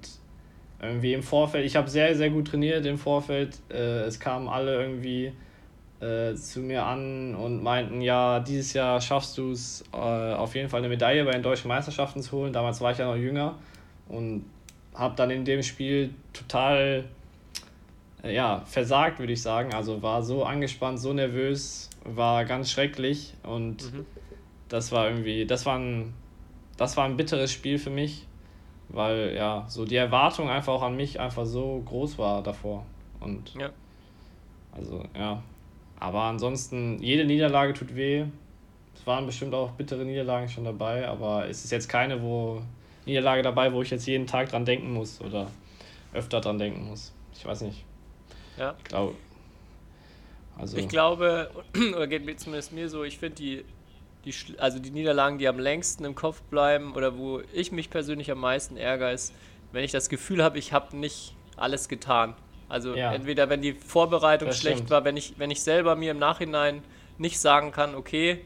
irgendwie im Vorfeld, ich habe sehr, sehr gut trainiert im Vorfeld, es kamen alle irgendwie zu mir an und meinten, ja, dieses Jahr schaffst du es, äh, auf jeden Fall eine Medaille bei den deutschen Meisterschaften zu holen. Damals war ich ja noch jünger und habe dann in dem Spiel total äh, ja, versagt, würde ich sagen. Also war so angespannt, so nervös, war ganz schrecklich und mhm. das war irgendwie, das war, ein, das war ein bitteres Spiel für mich, weil ja, so die Erwartung einfach auch an mich einfach so groß war davor. Und ja. Also, ja. Aber ansonsten, jede Niederlage tut weh. Es waren bestimmt auch bittere Niederlagen schon dabei, aber es ist jetzt keine wo Niederlage dabei, wo ich jetzt jeden Tag dran denken muss oder öfter dran denken muss. Ich weiß nicht. Ja. Ich glaube, also ich glaube, oder geht mir zumindest mir so, ich finde die, die, also die Niederlagen, die am längsten im Kopf bleiben oder wo ich mich persönlich am meisten ärgere, ist, wenn ich das Gefühl habe, ich habe nicht alles getan. Also ja. entweder wenn die Vorbereitung das schlecht stimmt. war, wenn ich wenn ich selber mir im Nachhinein nicht sagen kann, okay,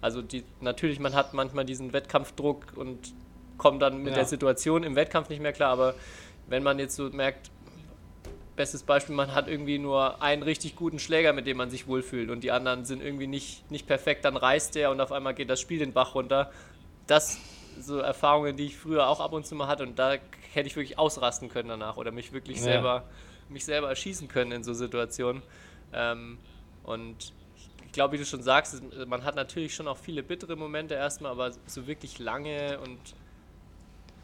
also die, natürlich, man hat manchmal diesen Wettkampfdruck und kommt dann mit ja. der Situation im Wettkampf nicht mehr klar, aber wenn man jetzt so merkt, bestes Beispiel, man hat irgendwie nur einen richtig guten Schläger, mit dem man sich wohlfühlt und die anderen sind irgendwie nicht, nicht perfekt, dann reißt der und auf einmal geht das Spiel den Bach runter. Das so Erfahrungen, die ich früher auch ab und zu mal hatte und da hätte ich wirklich ausrasten können danach oder mich wirklich ja. selber... mich selber erschießen können in so Situationen. Ähm, und ich glaube, wie du schon sagst, man hat natürlich schon auch viele bittere Momente erstmal, aber so wirklich lange und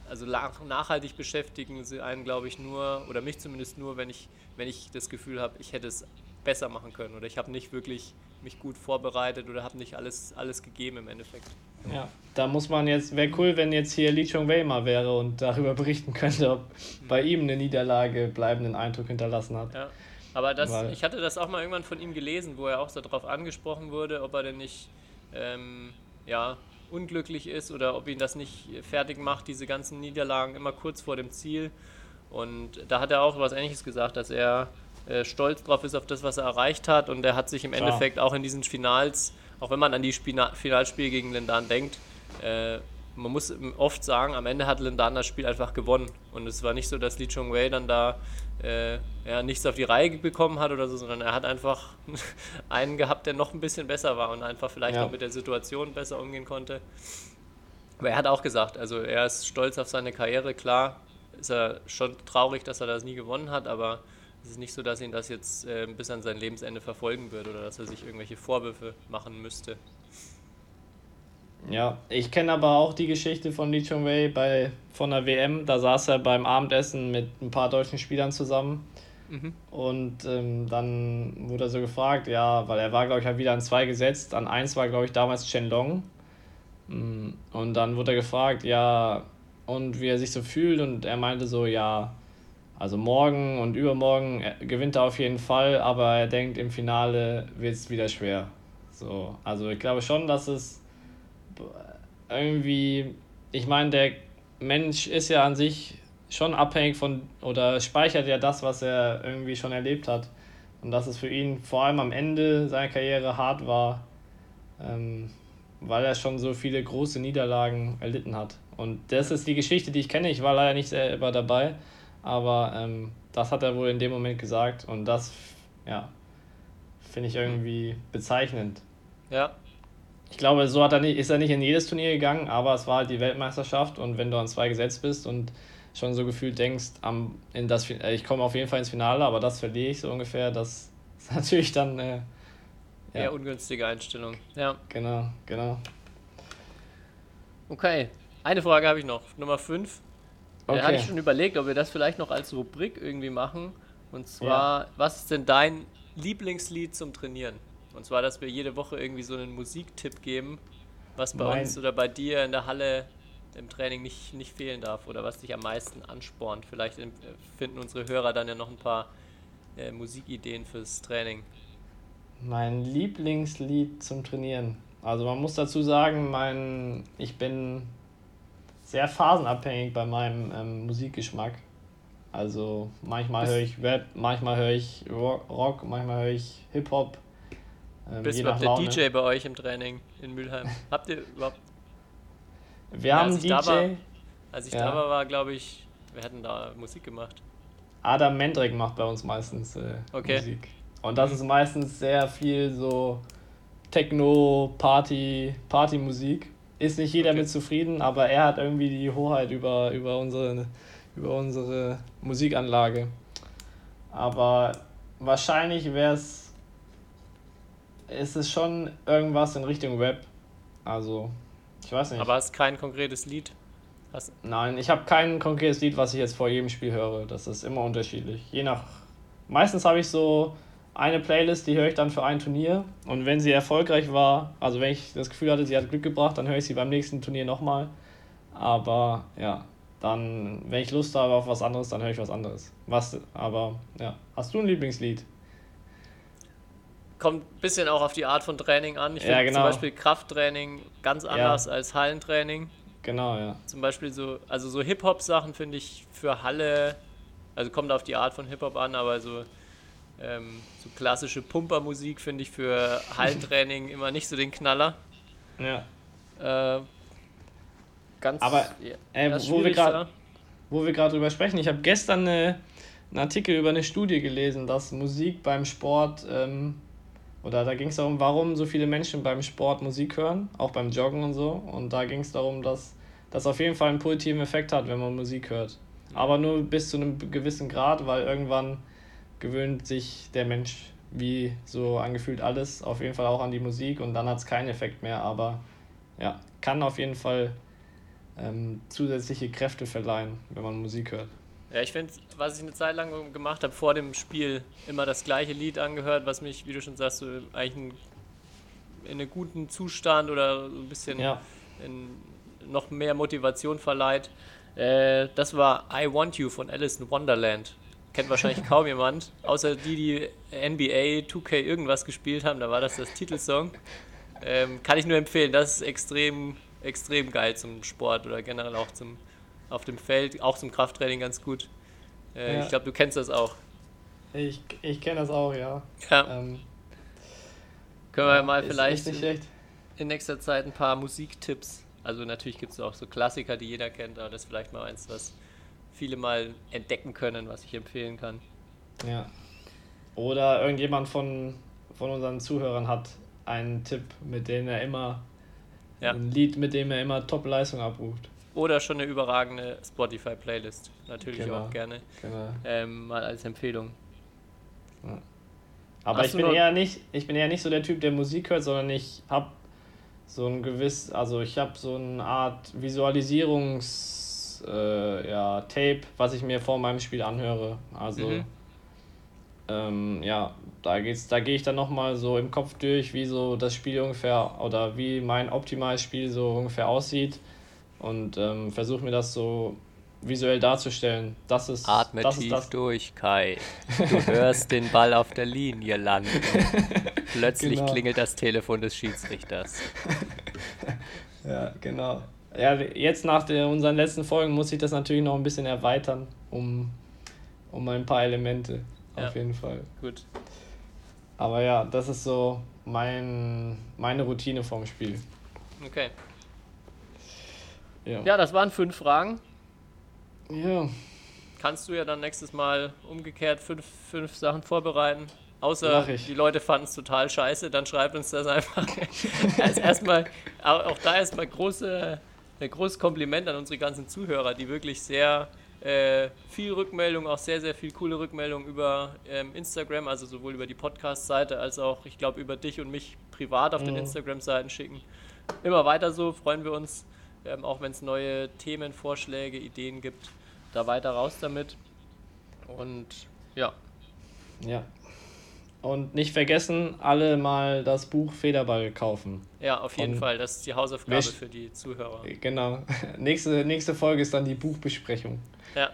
also nachhaltig beschäftigen sie einen, glaube ich, nur, oder mich zumindest nur, wenn ich, wenn ich das Gefühl habe, ich hätte es besser machen können oder ich habe nicht wirklich mich gut vorbereitet oder habe nicht alles, alles gegeben im Endeffekt. Ja, da muss man jetzt, wäre cool, wenn jetzt hier Lee Chong Wei mal wäre und darüber berichten könnte, ob bei ihm eine Niederlage bleibenden Eindruck hinterlassen hat. Ja, aber das, Weil, ich hatte das auch mal irgendwann von ihm gelesen, wo er auch so darauf angesprochen wurde, ob er denn nicht ähm, ja, unglücklich ist oder ob ihn das nicht fertig macht, diese ganzen Niederlagen immer kurz vor dem Ziel. Und da hat er auch was Ähnliches gesagt, dass er äh, stolz drauf ist auf das, was er erreicht hat, und er hat sich im Klar. Endeffekt auch in diesen Finals, auch wenn man an die Spina- Finalspiele gegen Lin Dan denkt, äh, man muss oft sagen, am Ende hat Lin Dan das Spiel einfach gewonnen, und es war nicht so, dass Lee Chong Wei dann da äh, ja, nichts auf die Reihe bekommen hat oder so, sondern er hat einfach einen gehabt, der noch ein bisschen besser war und einfach vielleicht ja. auch mit der Situation besser umgehen konnte. Aber er hat auch gesagt, also er ist stolz auf seine Karriere, klar, ist er schon traurig, dass er das nie gewonnen hat, aber es ist nicht so, dass ihn das jetzt äh, bis an sein Lebensende verfolgen wird oder dass er sich irgendwelche Vorwürfe machen müsste. Ja, ich kenne aber auch die Geschichte von Lee Chong Wei bei, von der W M, da saß er beim Abendessen mit ein paar deutschen Spielern zusammen mhm. und ähm, dann wurde er so gefragt, ja, weil er war, glaube ich, hat wieder an zwei gesetzt, an eins war, glaube ich, damals Chen Long, und dann wurde er gefragt, ja, und wie er sich so fühlt, und er meinte so, ja, also morgen und übermorgen gewinnt er auf jeden Fall, aber er denkt, im Finale wird es wieder schwer. So, also ich glaube schon, dass es irgendwie, ich meine, der Mensch ist ja an sich schon abhängig von, oder speichert ja das, was er irgendwie schon erlebt hat, und dass es für ihn vor allem am Ende seiner Karriere hart war, ähm, weil er schon so viele große Niederlagen erlitten hat. Und das ist die Geschichte, die ich kenne. Ich war leider nicht selber dabei, aber ähm, das hat er wohl in dem Moment gesagt, und das, ja, finde ich irgendwie bezeichnend. Ja. Ich glaube, so hat er nicht, ist er nicht in jedes Turnier gegangen, aber es war halt die Weltmeisterschaft, und wenn du an zwei gesetzt bist und schon so gefühlt denkst, am, in das, ich komme auf jeden Fall ins Finale, aber das verliere ich so ungefähr, das ist natürlich dann äh, ja. eher ungünstige Einstellung. Ja. Genau, genau. Okay. Eine Frage habe ich noch, Nummer fünf. Okay. Da hatte ich schon überlegt, ob wir das vielleicht noch als Rubrik irgendwie machen. Und zwar, ja. was ist denn dein Lieblingslied zum Trainieren? Und zwar, dass wir jede Woche irgendwie so einen Musiktipp geben, was bei mein. uns oder bei dir in der Halle im Training nicht, nicht fehlen darf oder was dich am meisten anspornt. Vielleicht finden unsere Hörer dann ja noch ein paar äh, Musikideen fürs Training. Mein Lieblingslied zum Trainieren. Also man muss dazu sagen, mein, ich bin sehr phasenabhängig bei meinem ähm, Musikgeschmack. Also manchmal höre ich Rap, manchmal höre ich Rock, manchmal höre ich Hip-Hop. Ähm, Bist je nach Laune. Der D J bei euch im Training in Mülheim? Habt ihr überhaupt... Wir ja, haben einen D J. War, als ich ja. da war, war glaube ich, wir hätten da Musik gemacht. Adam Mendrick macht bei uns meistens äh, okay. Musik. Und das ist meistens sehr viel so Techno, Party, Partymusik. Ist nicht jeder okay. mit zufrieden, aber er hat irgendwie die Hoheit über, über, unsere, über unsere Musikanlage. Aber wahrscheinlich wäre es, ist es schon irgendwas in Richtung Rap. Also, ich weiß nicht. Aber hast kein konkretes Lied? Hast... Nein, ich habe kein konkretes Lied, was ich jetzt vor jedem Spiel höre. Das ist immer unterschiedlich. Je nach. Meistens habe ich so eine Playlist, die höre ich dann für ein Turnier, und wenn sie erfolgreich war, also wenn ich das Gefühl hatte, sie hat Glück gebracht, dann höre ich sie beim nächsten Turnier nochmal, aber ja, dann, wenn ich Lust habe auf was anderes, dann höre ich was anderes. Was, aber ja, hast du ein Lieblingslied? Kommt ein bisschen auch auf die Art von Training an. Ich finde ja, genau. zum Beispiel Krafttraining ganz anders ja. als Hallentraining. Genau, ja. Zum Beispiel so, also so Hip-Hop-Sachen finde ich für Halle, also kommt auf die Art von Hip-Hop an, aber so Ähm, so klassische Pumpermusik finde ich für Hallentraining immer nicht so den Knaller. Ja. Äh, ganz. Aber ja, ey, wo wir grad, wo wir gerade drüber sprechen, ich habe gestern eine, einen Artikel über eine Studie gelesen, dass Musik beim Sport, ähm, oder da ging es darum, warum so viele Menschen beim Sport Musik hören, auch beim Joggen und so. Und da ging es darum, dass das auf jeden Fall einen positiven Effekt hat, wenn man Musik hört. Aber nur bis zu einem gewissen Grad, weil irgendwann gewöhnt sich der Mensch, wie so angefühlt alles, auf jeden Fall auch an die Musik, und dann hat es keinen Effekt mehr, aber ja, kann auf jeden Fall ähm, zusätzliche Kräfte verleihen, wenn man Musik hört. Ja, ich finde, was ich eine Zeit lang gemacht habe, vor dem Spiel immer das gleiche Lied angehört, was mich, wie du schon sagst, so eigentlich in, in einem guten Zustand oder so ein bisschen ja. in, noch mehr Motivation verleiht. Äh, das war I Want You von Alison Wonderland. Kennt wahrscheinlich kaum jemand, außer die, die N B A, zwei K irgendwas gespielt haben, da war das das Titelsong. Ähm, kann ich nur empfehlen, das ist extrem, extrem geil zum Sport oder generell auch zum auf dem Feld, auch zum Krafttraining ganz gut. Äh, ja. Ich glaube, du kennst das auch. Ich, ich kenne das auch, ja. ja. Ähm, Können wir ja, mal vielleicht in, in nächster Zeit ein paar Musiktipps, also natürlich gibt es auch so Klassiker, die jeder kennt, aber das ist vielleicht mal eins, was viele mal entdecken können, was ich empfehlen kann. Ja. Oder irgendjemand von, von unseren Zuhörern hat einen Tipp, mit dem er immer ja. ein Lied, mit dem er immer Top-Leistung abruft. Oder schon eine überragende Spotify-Playlist. Natürlich genau. auch gerne. Genau. Ähm, mal als Empfehlung. Ja. Aber ich bin, eher nicht, ich bin eher nicht so der Typ, der Musik hört, sondern ich habe so ein gewiss, also ich habe so eine Art Visualisierungs äh, ja, Tape, was ich mir vor meinem Spiel anhöre. Also mhm. ähm, ja, da geht's, da gehe ich dann nochmal so im Kopf durch, wie so das Spiel ungefähr oder wie mein optimales Spiel so ungefähr aussieht und ähm, versuche mir das so visuell darzustellen. Das ist, Atme das tief ist das. durch, Kai. Du hörst den Ball auf der Linie landen. Plötzlich genau. klingelt das Telefon des Schiedsrichters. Ja, genau. Ja, jetzt nach der, unseren letzten Folgen muss ich das natürlich noch ein bisschen erweitern, um, um ein paar Elemente. Ja. Auf jeden Fall. Gut. Aber ja, das ist so mein, meine Routine vorm Spiel. Okay. Ja. ja, das waren fünf Fragen. Ja. Kannst du ja dann nächstes Mal umgekehrt fünf, fünf Sachen vorbereiten. Außer die Leute fanden es total scheiße, dann schreibt uns das einfach. Als erstmal, auch da erstmal große, ein großes Kompliment an unsere ganzen Zuhörer, die wirklich sehr äh, viel Rückmeldung, auch sehr, sehr viel coole Rückmeldung über ähm, Instagram, also sowohl über die Podcast-Seite als auch, ich glaube, über dich und mich privat auf mhm. den Instagram-Seiten schicken. Immer weiter so, freuen wir uns. Ähm, auch wenn es neue Themen, Vorschläge, Ideen gibt, da weiter raus damit. Und ja. Ja. Und nicht vergessen, alle mal das Buch Federball kaufen. Ja, auf jeden Und Fall. Das ist die Hausaufgabe nicht, für die Zuhörer. Genau. Nächste, nächste Folge ist dann die Buchbesprechung. Ja.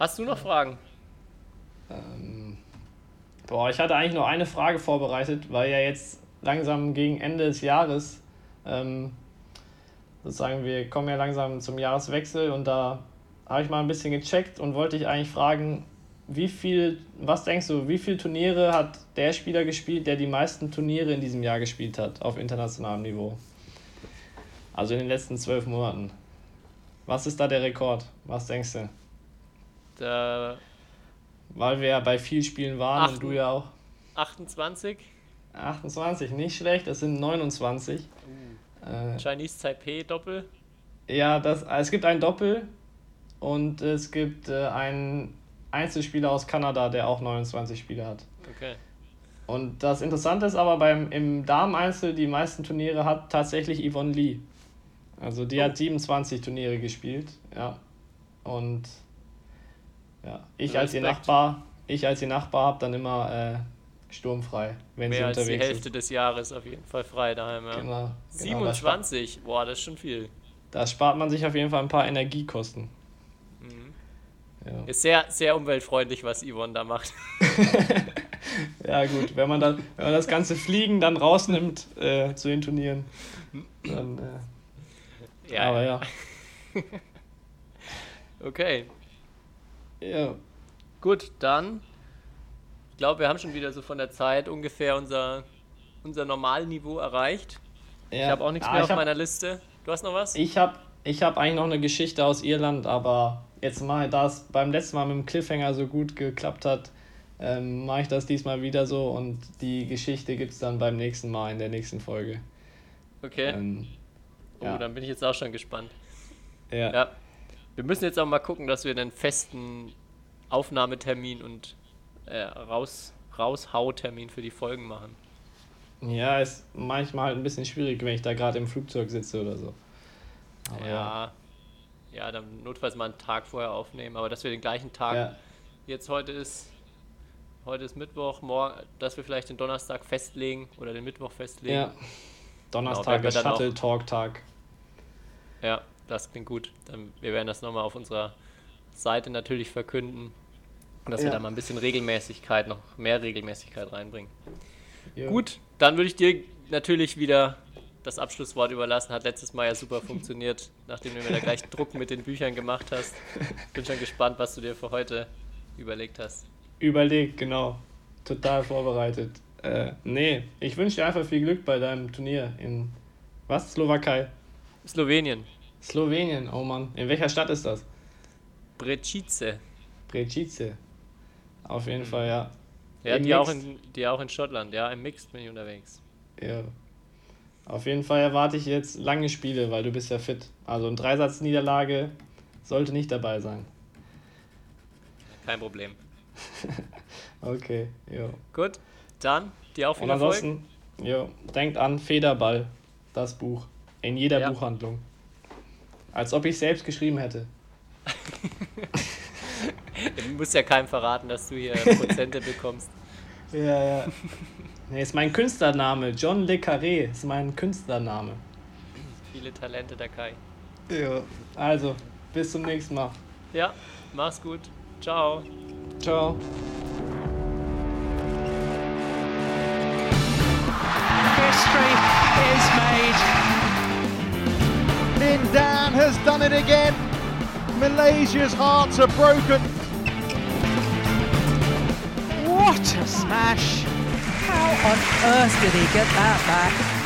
Hast du noch Fragen? Ähm, boah, ich hatte eigentlich nur eine Frage vorbereitet, weil ja jetzt langsam gegen Ende des Jahres Ähm, sozusagen, wir kommen ja langsam zum Jahreswechsel und da habe ich mal ein bisschen gecheckt und wollte ich eigentlich fragen, wie viel, was denkst du, wie viele Turniere hat der Spieler gespielt, der die meisten Turniere in diesem Jahr gespielt hat, auf internationalem Niveau? Also in den letzten zwölf Monaten. Was ist da der Rekord? Was denkst du? Da Weil wir ja bei vielen Spielen waren acht, und du ja auch. achtundzwanzig? achtundzwanzig, nicht schlecht, es sind neunundzwanzig. Uh, äh, Chinese Taipei Doppel? Ja, das, es gibt ein Doppel und es gibt äh, einen Einzelspieler aus Kanada, der auch neunundzwanzig Spiele hat. Okay. Und das Interessante ist aber, beim, im Damen-Einzel die meisten Turniere hat tatsächlich Yvonne Lee. Also die oh. hat siebenundzwanzig Turniere gespielt, ja. Und ja, ich Respekt. als ihr Nachbar, ich als ihr Nachbar habe dann immer äh, sturmfrei, wenn Mehr sie unterwegs sind. Mehr als die Hälfte sind. des Jahres auf jeden Fall frei daheim. Ja. Genau, genau, siebenundzwanzig, das boah, das ist schon viel. Da spart man sich auf jeden Fall ein paar Energiekosten. Mhm. Ja. Ist sehr, sehr umweltfreundlich, was Yvonne da macht. Ja gut, wenn man, dann, wenn man das ganze Fliegen dann rausnimmt äh, zu den Turnieren, dann äh, ja, aber ja. ja. Okay. Ja. Gut, dann ich glaube, wir haben schon wieder so von der Zeit ungefähr unser, unser Normalniveau erreicht. Ja. Ich habe auch nichts ah, mehr auf hab, meiner Liste. Du hast noch was? Ich habe ich hab eigentlich noch eine Geschichte aus Irland, aber jetzt mal, da es beim letzten Mal mit dem Cliffhanger so gut geklappt hat, ähm, mache ich das diesmal wieder so und die Geschichte gibt es dann beim nächsten Mal in der nächsten Folge. Okay. Ähm, oh, ja. Dann bin ich jetzt auch schon gespannt. Ja. ja. Wir müssen jetzt auch mal gucken, dass wir einen festen Aufnahmetermin und Äh, raus, Raushau-Termin für die Folgen machen. Ja, ist manchmal halt ein bisschen schwierig, wenn ich da gerade im Flugzeug sitze oder so. Aber ja, ja, dann notfalls mal einen Tag vorher aufnehmen, aber dass wir den gleichen Tag, ja. jetzt heute ist, heute ist Mittwoch, morgen, dass wir vielleicht den Donnerstag festlegen oder den Mittwoch festlegen. Ja. Donnerstag genau, ist Shuttle Talk Tag. Ja, das klingt gut. Wir werden das nochmal auf unserer Seite natürlich verkünden, dass ja. wir da mal ein bisschen Regelmäßigkeit, noch mehr Regelmäßigkeit reinbringen. Ja. Gut, dann würde ich dir natürlich wieder das Abschlusswort überlassen. Hat letztes Mal ja super funktioniert, nachdem du mir da gleich Druck mit den Büchern gemacht hast. Bin schon gespannt, was du dir für heute überlegt hast. Überlegt, genau. Total vorbereitet. Äh, nee, ich wünsche dir einfach viel Glück bei deinem Turnier in, was, Slowakei? Slowenien. Slowenien, oh Mann. In welcher Stadt ist das? Brežice. Brežice. Auf jeden hm. Fall, ja. Ja, die auch, in, die auch in Schottland. Ja, im Mixed bin ich unterwegs. Ja. Auf jeden Fall erwarte ich jetzt lange Spiele, weil du bist ja fit. Also eine Dreisatz-Niederlage sollte nicht dabei sein. Kein Problem. Okay, jo. Gut, dann dir auch viel Erfolg. Ansonsten, jo, denkt an Federball, das Buch. In jeder ja. Buchhandlung. Als ob ich selbst geschrieben hätte. Du musst ja keinem verraten, dass du hier Prozente bekommst. Ja, ja. Nee, ist mein Künstlername. John le Carré ist mein Künstlername. Viele Talente der Kai. Ja. Also, bis zum nächsten Mal. Ja, mach's gut. Ciao. Ciao. History is made. Lin Dan has done it again. Malaysia's hearts are broken. What a smash! How on earth did he get that back?